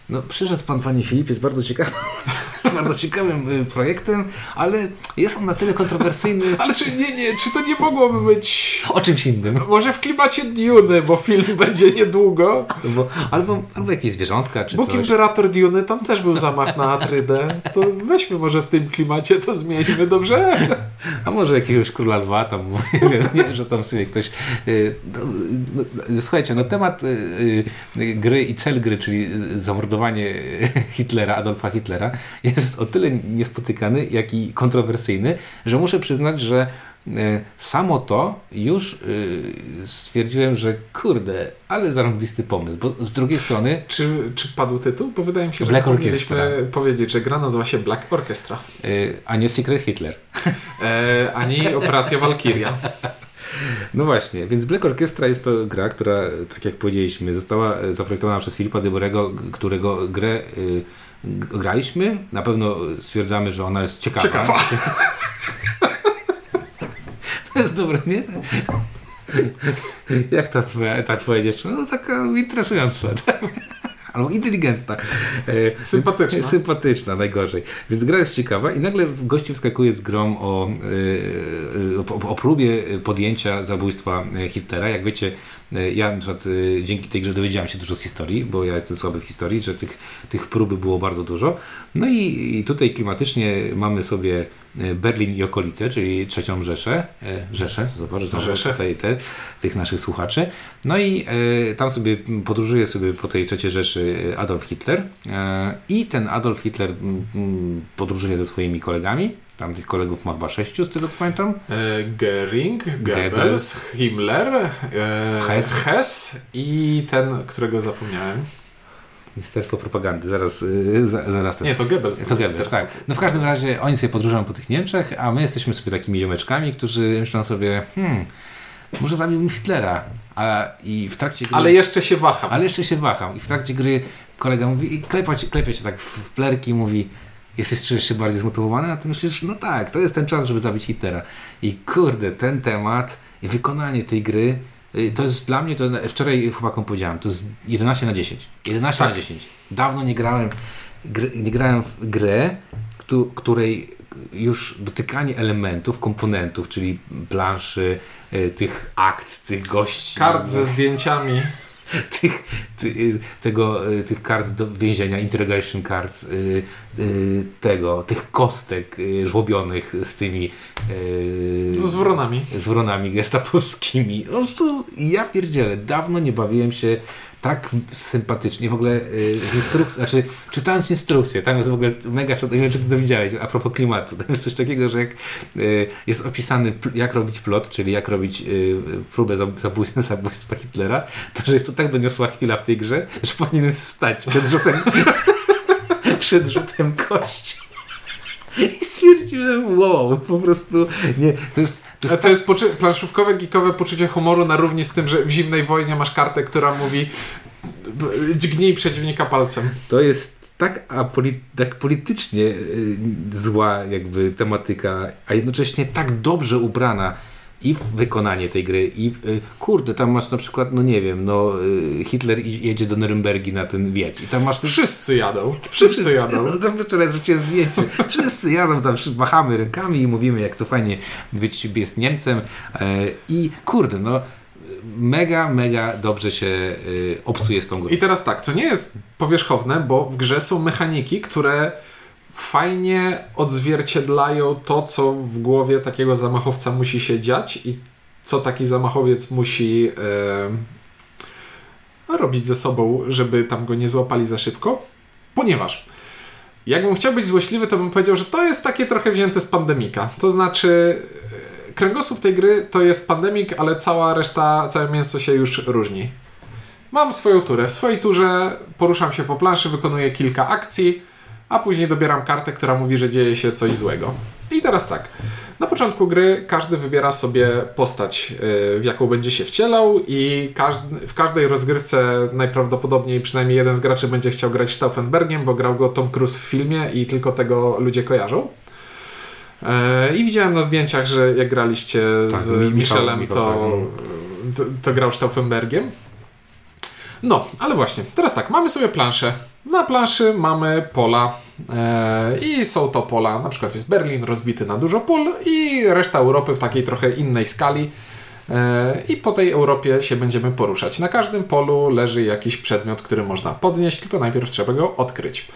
no przyszedł pan, panie Filip, jest bardzo ciekawym projektem, ale jest on na tyle kontrowersyjny. Ale czy to nie mogłoby być... O czymś innym. Może w klimacie Dune, bo film będzie niedługo. Albo jakieś zwierzątka, czy coś. Imperator Dune, tam też był zamach na Atrydę. To weźmy może w tym klimacie, to zmieńmy, dobrze? A może jakiegoś Króla Lwa, tam, nie, że tam sobie ktoś... Słuchajcie, no temat gry i cel gry, czyli zamordowanie Adolfa Hitlera, jest o tyle niespotykany, jak i kontrowersyjny, że muszę przyznać, że Samo to już stwierdziłem, że kurde, ale zarąbisty pomysł, bo z drugiej strony... Czy padł tytuł? Bo wydaje mi się, że powinniśmy powiedzieć, że gra nazywa się Black Orchestra. A nie Secret Hitler. Ani Operacja Walkiria. No właśnie, więc Black Orchestra jest to gra, która, tak jak powiedzieliśmy, została zaprojektowana przez Filipa Dyborego, którego grę graliśmy. Na pewno stwierdzamy, że ona jest ciekawa. To jest dobre, nie? Jak ta twoja dziewczyna? No taka interesująca. Tak? Albo inteligentna. Sympatyczna. Więc, sympatyczna, najgorzej. Więc gra jest ciekawa i nagle gości wskakuje z grą o próbie podjęcia zabójstwa Hitlera. Jak wiecie, ja na przykład dzięki tej grze dowiedziałem się dużo z historii, bo ja jestem słaby w historii, że tych prób było bardzo dużo. No i tutaj klimatycznie mamy sobie Berlin i okolice, czyli III Rzeszę. Zobacz, tych naszych słuchaczy. No i tam sobie podróżuje sobie po tej III Rzeszy Adolf Hitler i ten Adolf Hitler podróżuje ze swoimi kolegami. Tam tych kolegów ma chyba 6, z tego co pamiętam. Göring, Goebbels, Himmler, Hess i ten, którego zapomniałem. Ministerstwo Propagandy, zaraz. Nie, to Goebbels. To Goebbels, tak. No w każdym razie oni sobie podróżują po tych Niemczech, a my jesteśmy sobie takimi ziomeczkami, którzy myślą sobie, może zabiłbym Hitlera. I w trakcie gry, ale jeszcze się waham. I w trakcie gry kolega mówi, klepie się tak w plerki i mówi, czujesz się bardziej zmotywowany, a ty myślisz, no tak, to jest ten czas, żeby zabić Hitlera. I kurde, ten temat i wykonanie tej gry, to jest dla mnie, to wczoraj chłopakom powiedziałem, to jest 11 na 10. 11 tak. na 10. Dawno nie grałem w grę, której już dotykanie elementów, komponentów, czyli planszy, tych akt, tych gości. Kart ze zdjęciami. Tych kart do więzienia, interrogation cards, tych kostek żłobionych z tymi z wronami gestapowskimi. Po prostu ja pierdzielę, dawno nie bawiłem się tak sympatycznie, w ogóle czytając instrukcję, tam jest w ogóle mega, nie wiem, czy to widziałeś, a propos klimatu, tam jest coś takiego, że jak jest opisany jak robić plot, czyli jak robić próbę zabójstwa Hitlera, to że jest to tak doniosła chwila w tej grze, że powinien stać przed rzutem kości. I stwierdziłem, wow, po prostu nie, to jest planszówkowe, geekowe poczucie humoru na równi z tym, że w Zimnej Wojnie masz kartę, która mówi dźgnij przeciwnika palcem. To jest tak politycznie zła jakby tematyka, a jednocześnie tak dobrze ubrana i w wykonanie tej gry, i kurde, tam masz na przykład, Hitler jedzie do Norymbergi na ten wiec. I tam masz... Wszyscy jadą. No, tam wczoraj zwróciłem zdjęcie. Wszyscy jadą, tam machamy rękami i mówimy, jak to fajnie być jest Niemcem. I kurde, mega dobrze się obsuje z tą grą. I teraz tak, to nie jest powierzchowne, bo w grze są mechaniki, które fajnie odzwierciedlają to, co w głowie takiego zamachowca musi się dziać i co taki zamachowiec musi robić ze sobą, żeby tam go nie złapali za szybko, ponieważ jakbym chciał być złośliwy, to bym powiedział, że to jest takie trochę wzięte z Pandemika. To znaczy kręgosłup tej gry to jest Pandemik, ale całe mięso się już różni. Mam swoją turę. W swojej turze poruszam się po planszy, wykonuję kilka akcji, a później dobieram kartę, która mówi, że dzieje się coś złego. I teraz tak. Na początku gry każdy wybiera sobie postać, w jaką będzie się wcielał i w każdej rozgrywce najprawdopodobniej przynajmniej jeden z graczy będzie chciał grać Stauffenbergiem, bo grał go Tom Cruise w filmie i tylko tego ludzie kojarzą. I widziałem na zdjęciach, że jak graliście z Michelem, to grał Stauffenbergiem. No, ale właśnie. Teraz tak. Mamy sobie planszę. Na planszy mamy pola i są to pola, na przykład jest Berlin rozbity na dużo pól i reszta Europy w takiej trochę innej skali i po tej Europie się będziemy poruszać. Na każdym polu leży jakiś przedmiot, który można podnieść, tylko najpierw trzeba go odkryć.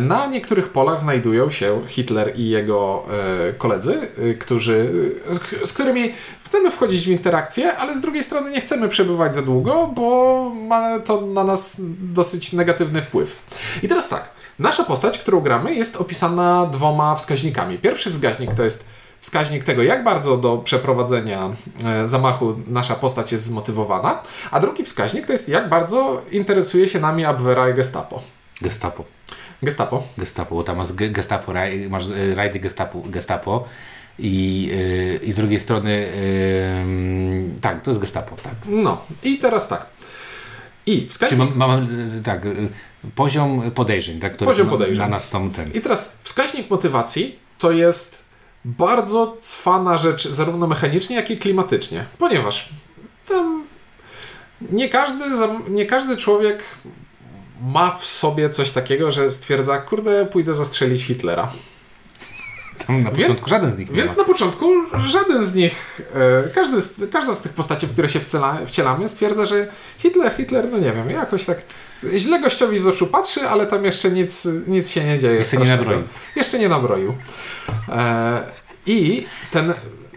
Na niektórych polach znajdują się Hitler i jego koledzy, z którymi chcemy wchodzić w interakcję, ale z drugiej strony nie chcemy przebywać za długo, bo ma to na nas dosyć negatywny wpływ. I teraz tak, nasza postać, którą gramy, jest opisana 2 wskaźnikami. Pierwszy wskaźnik to jest wskaźnik tego, jak bardzo do przeprowadzenia zamachu nasza postać jest zmotywowana, a drugi wskaźnik to jest, jak bardzo interesuje się nami Abwehra i Gestapo. Gestapo, bo tam masz Gestapo, masz rajdy Gestapo. I z drugiej strony tak, to jest Gestapo, tak. No i teraz tak. I wskaźnik... Czyli mamy tak, poziom podejrzeń, tak, które poziom podejrzeń. Dla nas są ten. I teraz wskaźnik motywacji to jest bardzo cwana rzecz zarówno mechanicznie, jak i klimatycznie, ponieważ tam nie każdy człowiek ma w sobie coś takiego, że stwierdza, kurde, pójdę zastrzelić Hitlera. Tam na początku żaden z nich nie ma. Na początku żaden z nich, każda z tych postaci, w które się wcielamy, stwierdza, że Hitler, no nie wiem, jakoś tak źle gościowi z oczu patrzy, ale tam jeszcze nic się nie dzieje. Jeszcze nie nabroił.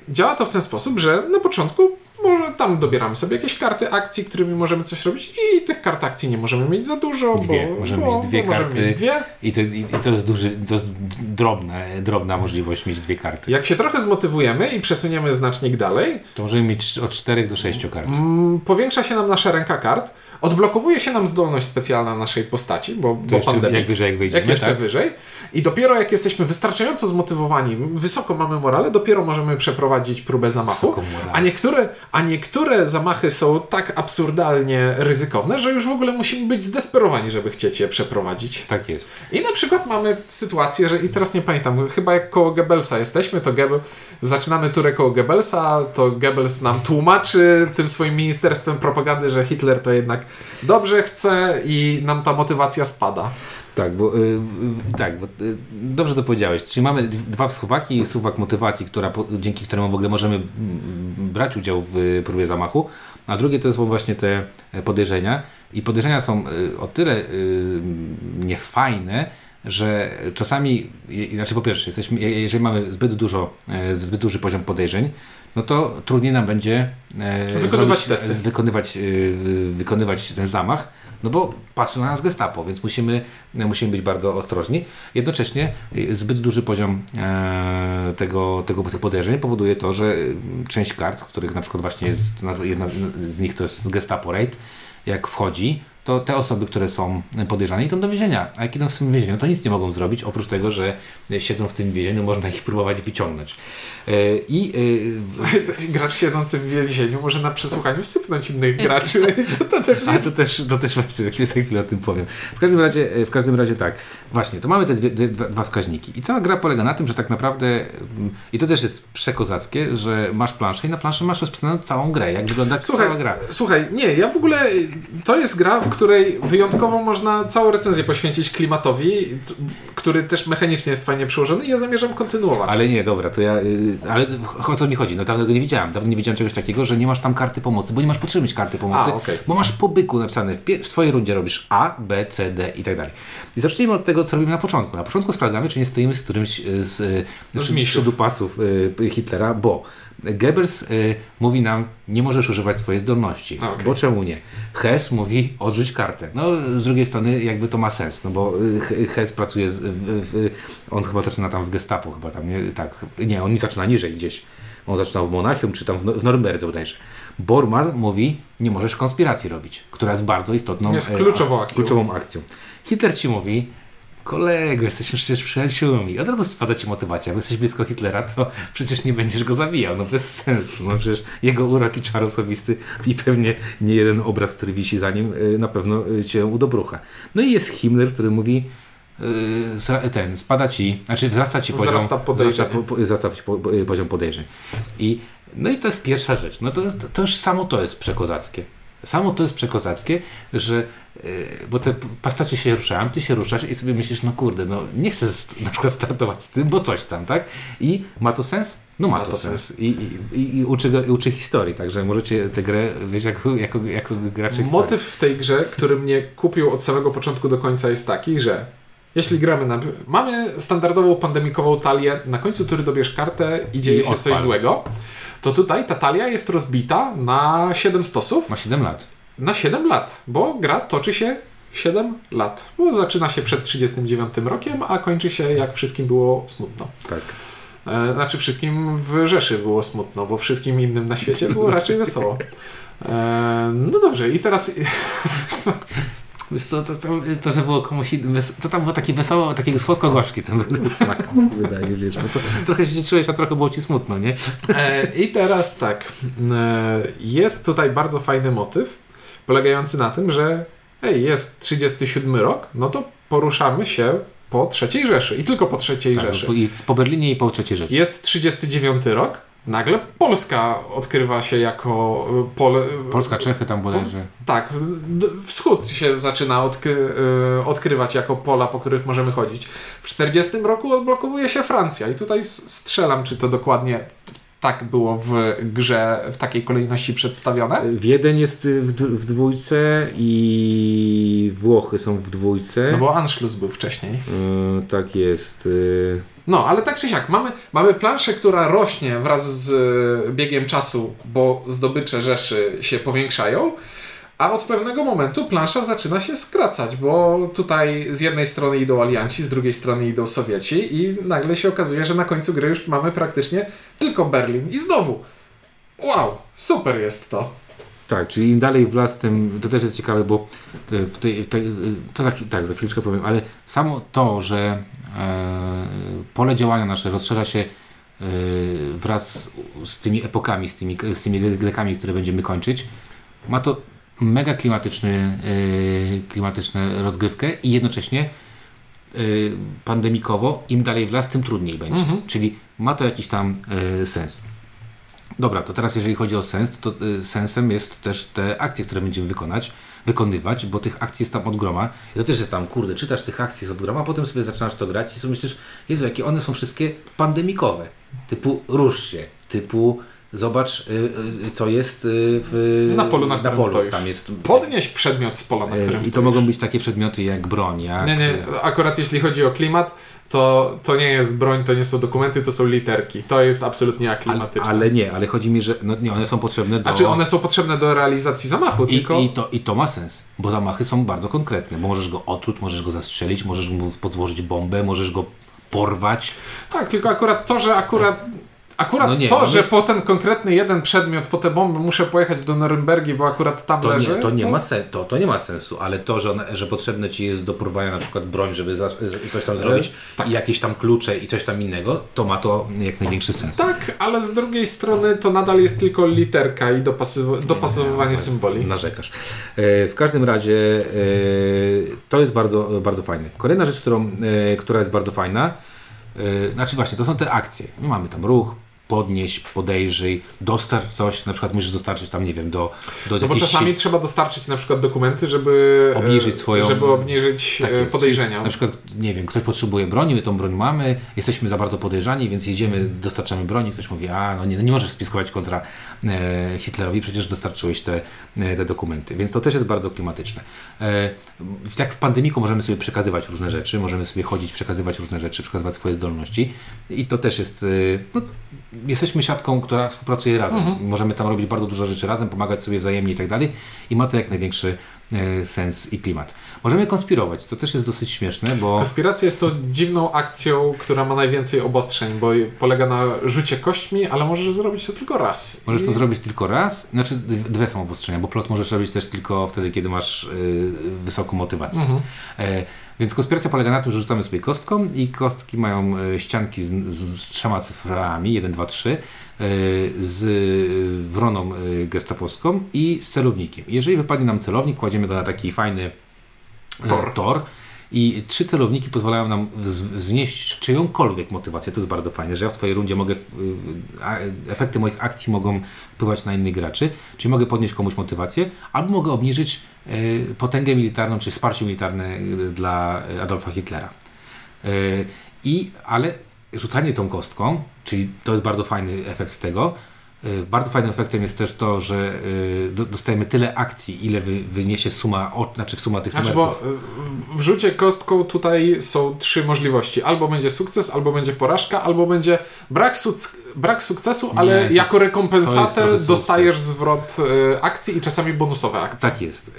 Działa to w ten sposób, że na początku może tam dobieramy sobie jakieś karty akcji, którymi możemy coś robić i tych kart akcji nie możemy mieć za dużo, bo możemy mieć dwie karty. I to jest drobna możliwość mieć dwie karty. Jak się trochę zmotywujemy i przesuniemy znacznik dalej, to możemy mieć od 4 do 6 kart. Powiększa się nam nasza ręka kart, odblokowuje się nam zdolność specjalna naszej postaci, bo pandemii. Jak wyżej wejdziemy. I dopiero jak jesteśmy wystarczająco zmotywowani, wysoko mamy morale, dopiero możemy przeprowadzić próbę zamachu. A niektóre zamachy są tak absurdalnie ryzykowne, że już w ogóle musimy być zdesperowani, żeby chcieć je przeprowadzić. Tak jest. I na przykład mamy sytuację, że i teraz nie pamiętam, chyba jak koło Goebbelsa jesteśmy, to zaczynamy turę koło Goebbelsa, to Goebbels nam tłumaczy tym swoim ministerstwem propagandy, że Hitler to jednak dobrze chce i nam ta motywacja spada. Tak, bo dobrze to powiedziałeś. Czyli mamy dwa suwaki i suwak motywacji, dzięki któremu w ogóle możemy brać udział w próbie zamachu, a drugie to są właśnie te podejrzenia. I podejrzenia są o tyle niefajne, że czasami, znaczy po pierwsze, jeżeli mamy zbyt duży poziom podejrzeń, no to trudniej nam będzie wykonywać ten zamach, no bo patrzy na nas Gestapo, więc musimy być bardzo ostrożni. Jednocześnie zbyt duży poziom tych podejrzeń powoduje to, że część kart, w których na przykład właśnie jest jedna z nich to jest Gestapo-raid, jak wchodzi, to te osoby, które są podejrzane, idą do więzienia. A jak idą w tym więzieniu, to nic nie mogą zrobić, oprócz tego, że siedzą w tym więzieniu, można ich próbować wyciągnąć. Gracz siedzący w więzieniu może na przesłuchaniu sypnąć innych graczy. To też za chwilę o tym powiem. W każdym razie tak. Właśnie, to mamy te dwa wskaźniki. I cała gra polega na tym, że tak naprawdę, i to też jest przekozackie, że masz planszę i na planszy masz rozpisaną całą grę, jak wygląda cała gra. Słuchaj, nie, ja w ogóle, to jest gra, w której wyjątkowo można całą recenzję poświęcić klimatowi, który też mechanicznie jest fajnie przełożony i ja zamierzam kontynuować. Ale nie, dobra, to ja... Ale o co mi chodzi? No dawno tego nie widziałem. Dawno nie widziałem czegoś takiego, że nie masz tam karty pomocy, bo nie masz potrzeby mieć karty pomocy, okay. Bo masz po byku napisane w twojej rundzie robisz A, B, C, D i tak dalej. I zacznijmy od tego, co robimy na początku. Na początku sprawdzamy, czy nie stoimy z którymś z przodupasów Hitlera, bo Goebbels mówi nam, nie możesz używać swojej zdolności, okay. Bo czemu nie? Hess mówi, odrzuć kartę. No z drugiej strony jakby to ma sens, no bo Hess pracuje, on chyba zaczyna tam w Gestapo, chyba tam, nie? Tak, nie, on nie zaczyna niżej gdzieś. On zaczynał w Monachium, czy tam w Norymberdze bodajże. Bormann mówi, nie możesz konspiracji robić, która jest bardzo istotną, jest kluczową akcją. Hitler ci mówi, kolego, jesteśmy przecież przyjaciółmi. Od razu spada ci motywacja. Jak jesteś blisko Hitlera, to przecież nie będziesz go zabijał. No bez sensu. No przecież jego urok i czar osobisty i pewnie nie jeden obraz, który wisi za nim, na pewno cię udobrucha. No i jest Himmler, który mówi, spada ci, znaczy wzrasta ci poziom, poziom podejrzeń. No i to jest pierwsza rzecz. No to już samo to jest przekozackie. Samo to jest przekozackie, że bo te postacie się ruszają, ty się ruszasz i sobie myślisz, no kurde, no nie chcę na przykład startować z tym, bo coś tam, tak? I ma to sens? No ma to sens. I uczy historii, także możecie tę grę, wiesz, jako gracze. Motyw w tej grze, który mnie kupił od samego początku do końca jest taki, że jeśli gramy mamy standardową pandemikową talię, na końcu tury dobierz kartę i dzieje się coś złego, to tutaj ta talia jest rozbita na 7 stosów. Na 7 lat. Na 7 lat, bo gra toczy się 7 lat. Bo zaczyna się przed 1939 rokiem, a kończy się jak wszystkim było smutno. Tak. Znaczy wszystkim w Rzeszy było smutno, bo wszystkim innym na świecie było raczej wesoło. No dobrze, i teraz... Wiesz co, to że było komuś innym, to tam było takie wesoło, takiego słodko-gorzki ten smak, wydaje, wiesz, bo to trochę się cieszyłeś, a trochę było ci smutno, nie? I teraz tak, jest tutaj bardzo fajny motyw, polegający na tym, że jest 37 rok, no to poruszamy się po III Rzeszy i tylko po III Rzeszy. I po Berlinie i po III Rzeszy. Jest 39 rok, nagle Polska odkrywa się jako... Polska, Czechy tam bodajże. Tak, wschód się zaczyna odkrywać jako pola, po których możemy chodzić. W 40 roku odblokowuje się Francja i tutaj strzelam, czy to dokładnie... Tak było w grze w takiej kolejności przedstawione? Jeden jest w dwójce i Włochy są w dwójce. No bo Anschluss był wcześniej. Tak jest. No, ale tak czy siak, mamy planszę, która rośnie wraz z biegiem czasu, bo zdobycze Rzeszy się powiększają. A od pewnego momentu plansza zaczyna się skracać, bo tutaj z jednej strony idą alianci, z drugiej strony idą Sowieci i nagle się okazuje, że na końcu gry już mamy praktycznie tylko Berlin. I znowu, wow, super jest to. Tak, czyli im dalej w las, tym to też jest ciekawe, bo za chwileczkę powiem, ale samo to, że pole działania nasze rozszerza się wraz z tymi epokami, z tymi dekami, które będziemy kończyć, ma to mega klimatyczną rozgrywkę i jednocześnie pandemikowo im dalej w las, tym trudniej będzie. Mhm. Czyli ma to jakiś tam sens. Dobra, to teraz jeżeli chodzi o sens, to sensem jest też te akcje, które będziemy wykonywać, bo tych akcji jest tam od groma. I to też jest tam, kurde, czytasz tych akcji od groma, a potem sobie zaczynasz to grać i sobie myślisz, Jezu, jakie one są wszystkie pandemikowe. Typu rusz się, typu zobacz, co jest na polu. Stoisz. Tam jest... Podnieś przedmiot z pola, na którym stoisz. I to mogą być takie przedmioty jak broń. Nie. Akurat jeśli chodzi o klimat, to nie jest broń, to nie są dokumenty, to są literki. To jest absolutnie aklimatyczne. Ale chodzi mi, że one są potrzebne do... Znaczy one są potrzebne do realizacji zamachu, tylko... I to ma sens, bo zamachy są bardzo konkretne. Bo możesz go otruć, możesz go zastrzelić, możesz mu podłożyć bombę, możesz go porwać. Tak, tylko że po ten konkretny jeden przedmiot, po te bomby muszę pojechać do Norymbergi, bo akurat tam leży. To nie ma sensu, ale to, że potrzebne ci jest do porwania na przykład broń, żeby coś tam zrobić, tak. I jakieś tam klucze i coś tam innego, to ma to jak największy sens. Tak, ale z drugiej strony to nadal jest tylko literka i dopasowywanie symboli. Narzekasz. W każdym razie to jest bardzo, bardzo fajne. Kolejna rzecz, która jest bardzo fajna, znaczy właśnie, to są te akcje. My mamy tam ruch, podnieś, podejrzyj, dostarcz coś, na przykład musisz dostarczyć tam, nie wiem, do no bo czasami trzeba dostarczyć na przykład dokumenty, żeby obniżyć podejrzenia. Na przykład, nie wiem, ktoś potrzebuje broni, my tą broń mamy, jesteśmy za bardzo podejrzani, więc jedziemy, dostarczamy broni, ktoś mówi, nie możesz spiskować kontra Hitlerowi, przecież dostarczyłeś te dokumenty, więc to też jest bardzo klimatyczne. Jak w pandemiku możemy sobie przekazywać różne rzeczy, możemy sobie chodzić, przekazywać różne rzeczy, przekazywać swoje zdolności i to też jest... Jesteśmy siatką, która współpracuje razem. Mhm. Możemy tam robić bardzo dużo rzeczy razem, pomagać sobie wzajemnie i tak dalej. I ma to jak największy sens i klimat. Możemy konspirować. To też jest dosyć śmieszne, bo... Konspiracja jest to dziwną akcją, która ma najwięcej obostrzeń, bo polega na rzucie kośćmi, ale możesz zrobić to tylko raz. Możesz to zrobić tylko raz. Znaczy dwie są obostrzenia, bo plot możesz robić też tylko wtedy, kiedy masz wysoką motywację. Mhm. Więc konspiracja polega na tym, że rzucamy sobie kostką i kostki mają ścianki z trzema cyframi, 1, 2, 3, z wroną gestapowską i z celownikiem. Jeżeli wypadnie nam celownik, kładziemy go na taki fajny tor i trzy celowniki pozwalają nam znieść czyjąkolwiek motywację. To jest bardzo fajne, że ja w swojej rundzie mogę, efekty moich akcji mogą wpływać na innych graczy, czyli mogę podnieść komuś motywację, albo mogę obniżyć potęgę militarną, czy wsparcie militarne dla Adolfa Hitlera. Ale rzucanie tą kostką, czyli to jest bardzo fajny efekt tego. Bardzo fajnym efektem jest też to, że dostajemy tyle akcji, ile wyniesie suma tych numerów. Bo w rzucie kostką tutaj są trzy możliwości. Albo będzie sukces, albo będzie porażka, albo będzie brak sukcesu, ale jako rekompensatę dostajesz zwrot akcji i czasami bonusowe akcje. Tak jest.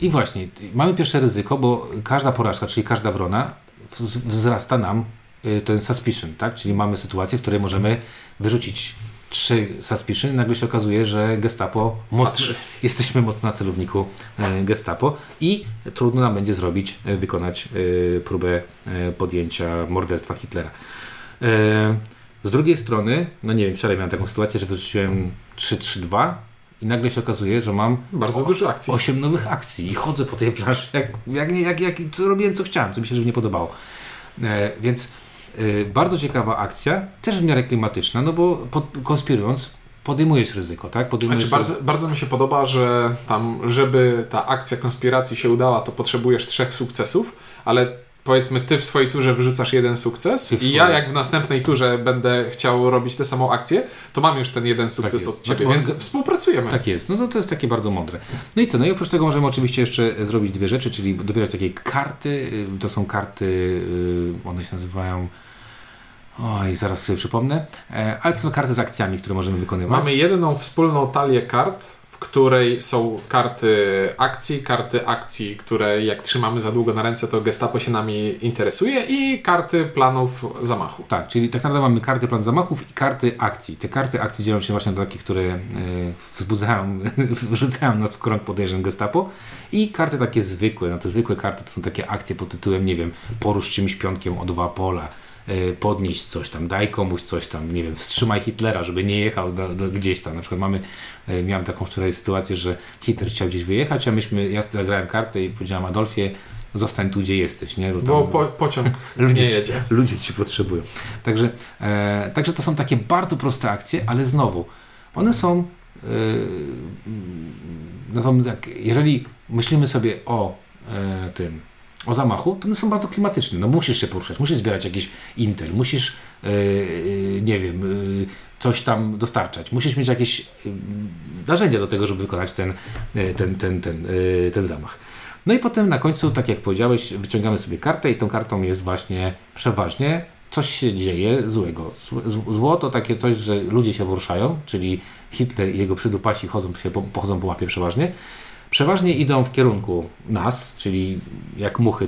I właśnie, mamy pierwsze ryzyko, bo każda porażka, czyli każda wrona wzrasta nam ten suspicion, tak? Czyli mamy sytuację, w której możemy wyrzucić 3 suspicion i nagle się okazuje, że Gestapo patrzy. Jesteśmy mocno na celowniku Gestapo i trudno nam będzie wykonać próbę podjęcia morderstwa Hitlera. Z drugiej strony, no nie wiem, wczoraj miałem taką sytuację, że wyrzuciłem 3-3-2 i nagle się okazuje, że mam bardzo dużo akcji. 8 nowych akcji i chodzę po tej planszy, co robiłem, co chciałem, co mi się nie podobało. Więc bardzo ciekawa akcja, też w miarę klimatyczna, no bo konspirując podejmujesz ryzyko, tak? Bardzo mi się podoba, że tam, żeby ta akcja konspiracji się udała, to potrzebujesz 3 sukcesów, ale powiedzmy ty w swojej turze wyrzucasz 1 sukces i ja jak w następnej turze będę chciał robić tę samą akcję, to mam już ten 1 sukces od ciebie, więc współpracujemy. Tak jest, no to jest takie bardzo mądre. No i co, no i oprócz tego możemy oczywiście jeszcze zrobić 2 rzeczy, czyli dobierać takie karty, to są karty, one się nazywają... Oj, zaraz sobie przypomnę, ale to są karty z akcjami, które możemy wykonywać. Mamy jedną wspólną talię kart, w której są karty akcji, które jak trzymamy za długo na ręce, to Gestapo się nami interesuje, i karty planów zamachu. Tak, czyli tak naprawdę mamy karty planów zamachów i karty akcji. Te karty akcji dzielą się właśnie na takie, które wrzucają nas w krąg podejrzeń Gestapo, i karty takie zwykłe. No te zwykłe karty to są takie akcje pod tytułem, nie wiem, porusz czymś pionkiem o 2 pola, podnieść coś tam, daj komuś coś tam, nie wiem, wstrzymaj Hitlera, żeby nie jechał gdzieś tam. Na przykład miałem taką wczoraj sytuację, że Hitler chciał gdzieś wyjechać, a ja zagrałem kartę i powiedziałem: Adolfie, zostań tu, gdzie jesteś, nie? Bo pociąg nie jedzie. Ludzie ci potrzebują. Także to są takie bardzo proste akcje, ale znowu, one są jeżeli myślimy sobie o tym, o zamachu, to one są bardzo klimatyczne. No musisz się poruszać, musisz zbierać jakiś intel, musisz, coś tam dostarczać, musisz mieć jakieś narzędzia do tego, żeby wykonać ten zamach. No i potem na końcu, tak jak powiedziałeś, wyciągamy sobie kartę i tą kartą jest właśnie przeważnie coś się dzieje złego. Zło to takie coś, że ludzie się poruszają, czyli Hitler i jego przydupasi pochodzą po mapie przeważnie. Przeważnie idą w kierunku nas, czyli jak muchy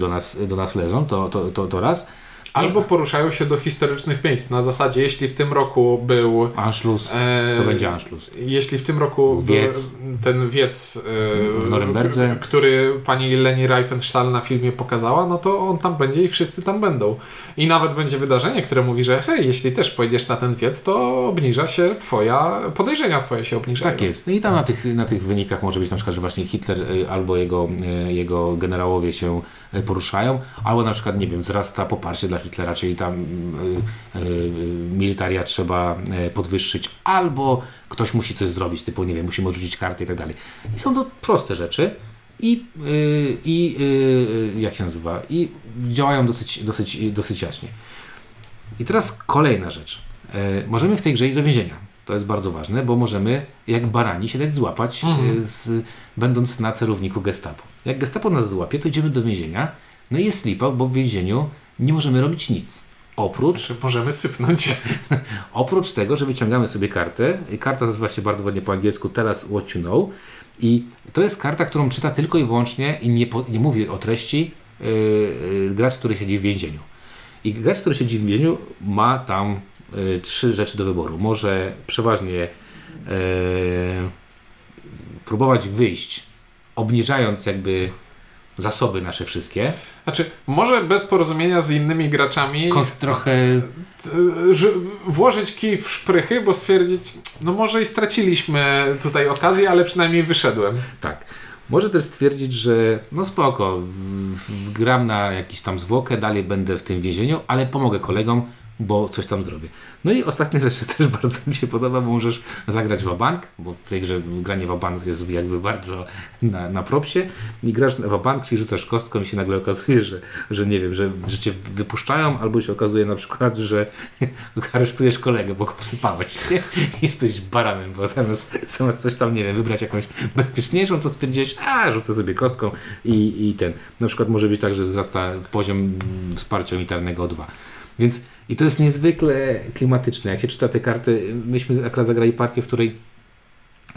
do nas leżą, to raz. Albo poruszają się do historycznych miejsc. Na zasadzie, jeśli w tym roku był Anschluss, to będzie Anschluss. Jeśli w tym roku był ten wiec w Norymberdze, który pani Leni Riefenstahl na filmie pokazała, no to on tam będzie i wszyscy tam będą. I nawet będzie wydarzenie, które mówi, że hej, jeśli też pojedziesz na ten wiec, to obniża się podejrzenia twoje się obniżają. Tak jest. I tam na tych wynikach może być na przykład, że właśnie Hitler albo jego generałowie się poruszają, albo na przykład, nie wiem, wzrasta poparcie dla Hitlera, czyli tam militaria trzeba podwyższyć, albo ktoś musi coś zrobić, typu, nie wiem, musimy odrzucić karty i tak dalej. I są to proste rzeczy i jak się nazywa? I działają dosyć jaśnie. I teraz kolejna rzecz. Możemy w tej grze iść do więzienia. To jest bardzo ważne, bo możemy jak barani się dać złapać, będąc na celowniku Gestapo. Jak Gestapo nas złapie, to idziemy do więzienia. No i jest lipa, bo w więzieniu nie możemy robić nic. Możemy sypnąć. Oprócz tego, że wyciągamy sobie kartę. Karta nazywa się bardzo ładnie po angielsku Tell us what you know. I to jest karta, którą czyta tylko i wyłącznie i nie mówi o treści gracz, który siedzi w więzieniu. I gracz, który siedzi w więzieniu, ma tam 3 rzeczy do wyboru. Może przeważnie próbować wyjść, obniżając jakby zasoby nasze wszystkie. Znaczy, może bez porozumienia z innymi graczami trochę włożyć kij w szprychy, bo stwierdzić, no może i straciliśmy tutaj okazję, ale przynajmniej wyszedłem. Tak. Może też stwierdzić, że no spoko, gram na jakiś tam zwłokę, dalej będę w tym więzieniu, ale pomogę kolegom, bo coś tam zrobię. No i ostatnia rzecz też bardzo mi się podoba, bo możesz zagrać wabank, bo w tej grze granie wabank jest jakby bardzo na propsie, i grasz wabank, czyli rzucasz kostką i się nagle okazuje, że nie wiem, że cię wypuszczają, albo się okazuje na przykład, że aresztujesz kolegę, bo go wsypałeś. Jesteś baranem, bo zamiast coś tam, nie wiem, wybrać jakąś bezpieczniejszą, to stwierdziłeś, rzucę sobie kostką i ten. Na przykład może być tak, że wzrasta poziom wsparcia militarnego o 2. Więc i to jest niezwykle klimatyczne. Jak się czyta te karty, myśmy akurat zagrali partię, w której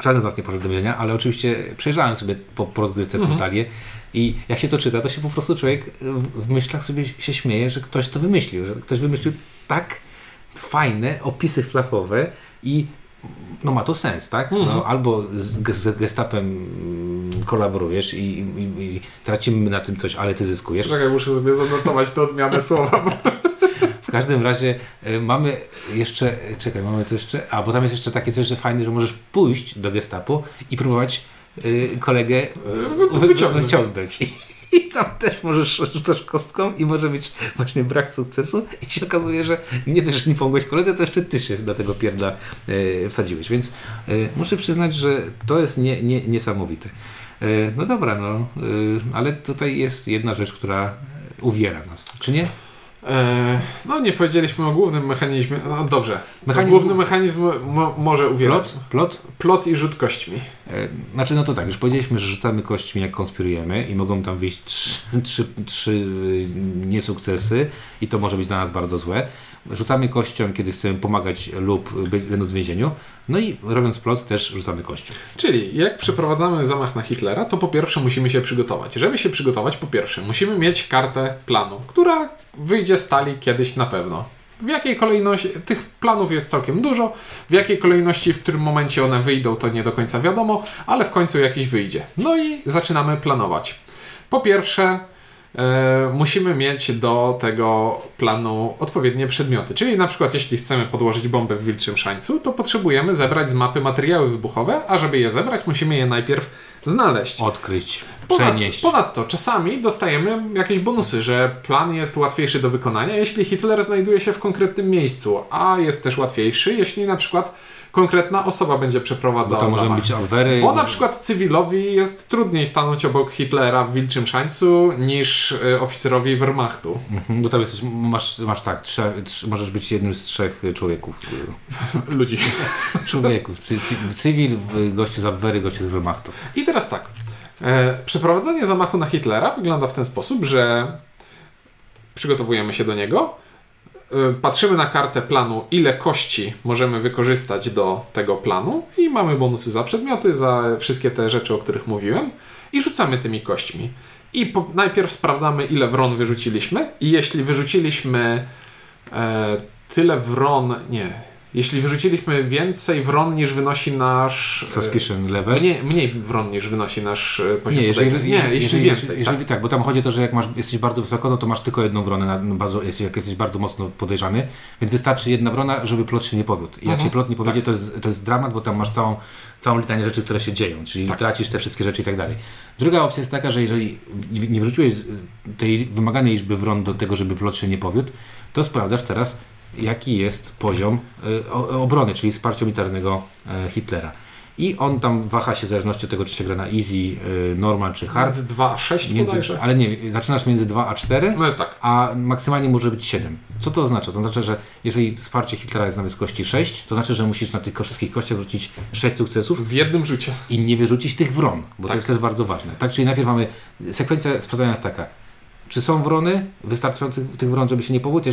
Żaden z nas nie poszedł do więzienia, ale oczywiście przejrzałem sobie po rozgrywce tą talię i jak się to czyta, to się po prostu człowiek w myślach sobie się śmieje, że ktoś to wymyślił, że ktoś wymyślił tak fajne opisy flafowe i no ma to sens, tak? No, albo z Gestapem kolaborujesz i tracimy na tym coś, ale ty zyskujesz. Czekaj, muszę sobie zanotować tę odmianę słowa. W każdym razie mamy jeszcze, bo tam jest jeszcze takie coś, że fajne, że możesz pójść do Gestapo i próbować kolegę wyciągnąć. I tam też możesz rzucać kostką i może być właśnie brak sukcesu i się okazuje, że nie też nie pomogłeś koledze, to jeszcze ty się do tego pierdla wsadziłeś. Więc muszę przyznać, że to jest niesamowite. No dobra, ale tutaj jest jedna rzecz, która uwiera nas, czy nie? No nie powiedzieliśmy o głównym mechanizmie. No dobrze. Główny mechanizm może uwierać. Plot i rzut kośćmi. Znaczy no to tak, już powiedzieliśmy, że rzucamy kośćmi jak konspirujemy i mogą tam wyjść trzy niesukcesy i to może być dla nas bardzo złe. Rzucamy kością, kiedy chcemy pomagać lub będąc w więzieniu. No i robiąc plot też rzucamy kością. Czyli jak przeprowadzamy zamach na Hitlera, to po pierwsze musimy się przygotować. Żeby się przygotować, po pierwsze musimy mieć kartę planu, która wyjdzie z talii kiedyś na pewno. W jakiej kolejności, tych planów jest całkiem dużo, w jakiej kolejności, w którym momencie one wyjdą, to nie do końca wiadomo, ale w końcu jakiś wyjdzie. No i zaczynamy planować. Po pierwsze musimy mieć do tego planu odpowiednie przedmioty. Czyli na przykład jeśli chcemy podłożyć bombę w Wilczym Szańcu, to potrzebujemy zebrać z mapy materiały wybuchowe, a żeby je zebrać, musimy je najpierw znaleźć. Odkryć, przenieść. Ponadto czasami dostajemy jakieś bonusy, że plan jest łatwiejszy do wykonania, jeśli Hitler znajduje się w konkretnym miejscu, a jest też łatwiejszy, jeśli na przykład konkretna osoba będzie przeprowadzała zamach. To może być awery. Bo na przykład cywilowi jest trudniej stanąć obok Hitlera w Wilczym Szańcu niż oficerowi Wehrmachtu. Bo tam jesteś, masz tak, możesz być jednym z trzech człowieków. Ludzi. Człowieków. Cywil, gościu z awery, gościu z Wehrmachtu. I teraz tak. Przeprowadzenie zamachu na Hitlera wygląda w ten sposób, że przygotowujemy się do niego, patrzymy na kartę planu, ile kości możemy wykorzystać do tego planu i mamy bonusy za przedmioty, za wszystkie te rzeczy, o których mówiłem i rzucamy tymi kośćmi. I najpierw sprawdzamy, ile wron wyrzuciliśmy i jeśli wyrzuciliśmy jeśli wyrzuciliśmy więcej wron niż wynosi nasz... Suspicion level? Mniej wron niż wynosi nasz poziom podejrzenia. Jeśli więcej. Tak, bo tam chodzi o to, że jak jesteś bardzo wysoko, no to masz tylko jedną wronę, jak jesteś bardzo mocno podejrzany, więc wystarczy jedna wrona, żeby plot się nie powiódł. I jak się plot nie powiedzie, to jest dramat, bo tam masz całą litanię rzeczy, które się dzieją, czyli tracisz te wszystkie rzeczy i tak dalej. Druga opcja jest taka, że jeżeli nie wrzuciłeś tej wymaganej liczby wron do tego, żeby plot się nie powiódł, to sprawdzasz teraz, jaki jest poziom obrony, czyli wsparcia militarnego Hitlera. I on tam waha się w zależności od tego, czy się gra na easy, normal czy hard. Między 2 a 6 bodajże. Ale nie, zaczynasz między 2 a 4, no tak. A maksymalnie może być 7. Co to oznacza? To znaczy, że jeżeli wsparcie Hitlera jest na wysokości 6, to znaczy, że musisz na tych wszystkich kościach wrzucić 6 sukcesów. W jednym rzucie. I nie wyrzucić tych wron, bo tak. To jest też bardzo ważne. Tak, czyli najpierw mamy sekwencja sprawdzania jest taka. Czy są wrony? Wystarczających tych wron, żeby się nie powiódł.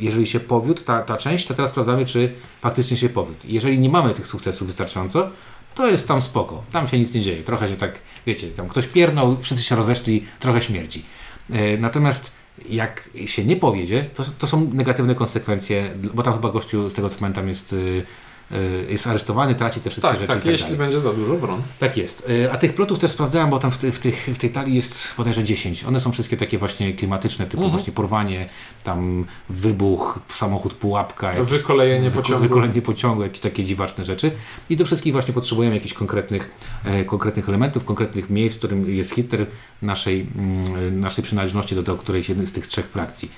Jeżeli się powiódł ta część, to teraz sprawdzamy, czy faktycznie się powiódł. Jeżeli nie mamy tych sukcesów wystarczająco, to jest tam spoko. Tam się nic nie dzieje. Trochę się tak, wiecie, tam ktoś piernął, wszyscy się rozeszli, trochę śmierdzi. Natomiast jak się nie powiedzie, to są negatywne konsekwencje, bo tam chyba gościu, z tego co pamiętam, jest aresztowany, traci te wszystkie rzeczy. Tak, jeśli będzie za dużo wron. Tak jest. A tych plotów też sprawdzałem, bo tam w tej talii jest bodajże 10. One są wszystkie takie właśnie klimatyczne, typu właśnie porwanie, tam wybuch, samochód pułapka, jakieś, wykolejenie pociągu, jakieś takie dziwaczne rzeczy. I do wszystkich właśnie potrzebujemy jakichś konkretnych elementów, konkretnych miejsc, w którym jest Hitler naszej przynależności do którejś jednej z tych trzech frakcji.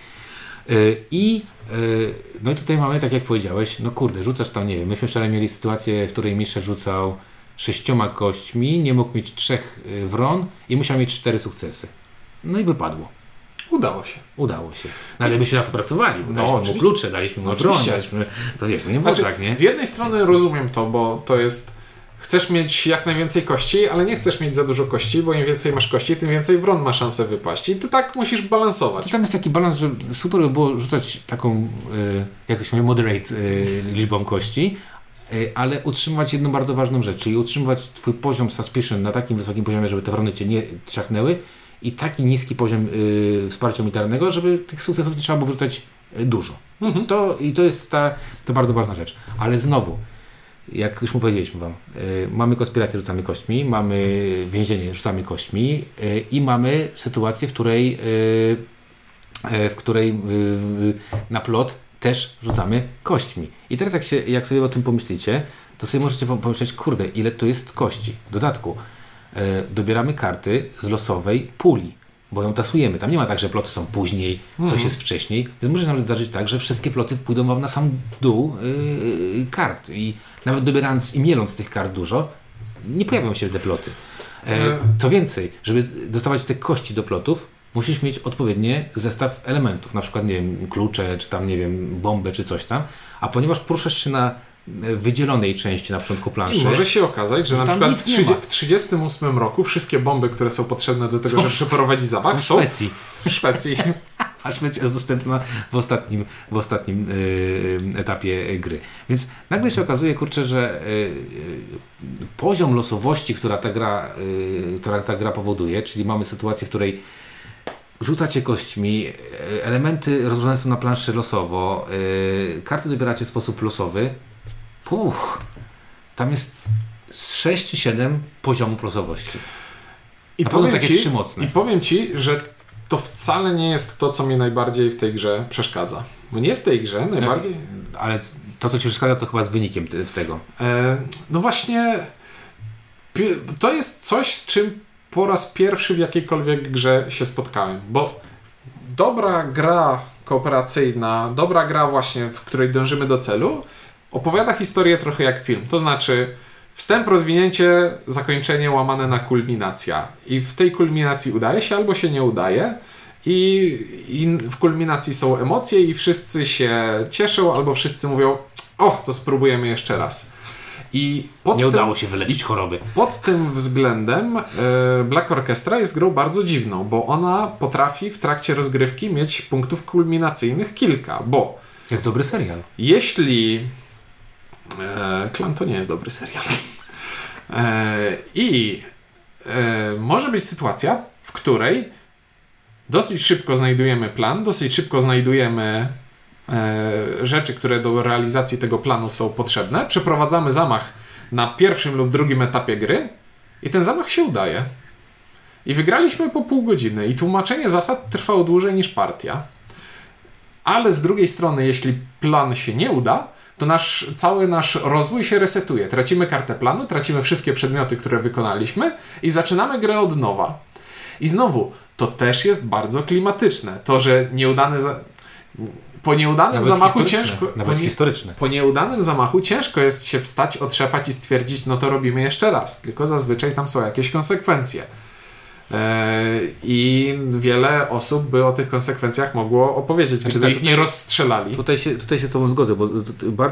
No i tutaj mamy, tak jak powiedziałeś, no kurde, rzucasz tam, nie wiem, myśmy wczoraj mieli sytuację, w której mistrz rzucał 6 kośćmi, nie mógł mieć 3 wron i musiał mieć 4 sukcesy. No i wypadło. Udało się. No ale myśmy na to pracowali, bo daliśmy mu klucze, daliśmy mu broń, daliśmy... To wiesz, nie było tak, nie? Z jednej strony rozumiem to, bo to jest... Chcesz mieć jak najwięcej kości, ale nie chcesz mieć za dużo kości, bo im więcej masz kości, tym więcej wron ma szansę wypaść. I ty tak musisz balansować. To tam jest taki balans, że super by było rzucać taką, jak to się mówi, moderate liczbą kości, ale utrzymywać jedną bardzo ważną rzecz, czyli utrzymywać twój poziom suspicion na takim wysokim poziomie, żeby te wrony cię nie ciachnęły, i taki niski poziom wsparcia militarnego, żeby tych sukcesów nie trzeba było wyrzucać dużo. Mhm. To jest to bardzo ważna rzecz. Ale znowu, jak już powiedzieliśmy wam, mamy konspirację, rzucamy kośćmi, mamy więzienie, rzucamy kośćmi i mamy sytuację, w której na plot też rzucamy kośćmi. I teraz jak sobie o tym pomyślicie, to sobie możecie pomyśleć, kurde, ile to jest kości. W dodatku dobieramy karty z losowej puli, bo ją tasujemy. Tam nie ma tak, że ploty są później, coś jest wcześniej. Więc może się nawet zdarzyć tak, że wszystkie ploty pójdą wam na sam dół kart. I nawet dobierając i mieląc tych kart dużo, nie pojawią się te ploty. Co więcej, żeby dostawać te kości do plotów, musisz mieć odpowiedni zestaw elementów, na przykład, nie wiem, klucze, czy tam, nie wiem, bombę, czy coś tam, a ponieważ poruszasz się na wydzielonej części na początku planszy... I może się okazać, że na przykład w 1938 roku wszystkie bomby, które są potrzebne do tego, żeby przeprowadzić zamach, są w Szwecji. A Szwecja jest dostępna w ostatnim etapie gry. Więc nagle się okazuje, kurczę, że poziom losowości, która ta gra powoduje, czyli mamy sytuację, w której rzucacie kośćmi, elementy rozłożone są na planszy losowo, karty dobieracie w sposób losowy. Tam jest z 6 czy 7 poziomów losowości. I powiem, takie trzy mocne. I powiem Ci, że to wcale nie jest to, co mnie najbardziej w tej grze przeszkadza. Mnie w tej grze najbardziej... Ale to, co Ci przeszkadza, to chyba z wynikiem tego. No właśnie, to jest coś, z czym po raz pierwszy w jakiejkolwiek grze się spotkałem, bo dobra gra kooperacyjna, dobra gra właśnie, w której dążymy do celu, opowiada historię trochę jak film, to znaczy wstęp, rozwinięcie, zakończenie łamane na kulminacja i w tej kulminacji udaje się albo się nie udaje i w kulminacji są emocje i wszyscy się cieszą albo wszyscy mówią, to spróbujemy jeszcze raz. I nie udało się wyleczyć choroby. Pod tym względem Black Orchestra jest grą bardzo dziwną, bo ona potrafi w trakcie rozgrywki mieć punktów kulminacyjnych kilka, bo... Jak dobry serial. Jeśli... Klan to nie jest dobry serial. Może być sytuacja, w której dosyć szybko znajdujemy plan, dosyć szybko znajdujemy... rzeczy, które do realizacji tego planu są potrzebne. Przeprowadzamy zamach na pierwszym lub drugim etapie gry i ten zamach się udaje. I wygraliśmy po pół godziny i tłumaczenie zasad trwało dłużej niż partia. Ale z drugiej strony, jeśli plan się nie uda, to cały nasz rozwój się resetuje. Tracimy kartę planu, tracimy wszystkie przedmioty, które wykonaliśmy i zaczynamy grę od nowa. I znowu, to też jest bardzo klimatyczne. To, że Po nieudanym zamachu ciężko jest się wstać, otrzepać i stwierdzić, no to robimy jeszcze raz. Tylko zazwyczaj tam są jakieś konsekwencje. I wiele osób by o tych konsekwencjach mogło opowiedzieć, gdyby ich nie rozstrzelali. Tutaj się z Tobą zgodzę, bo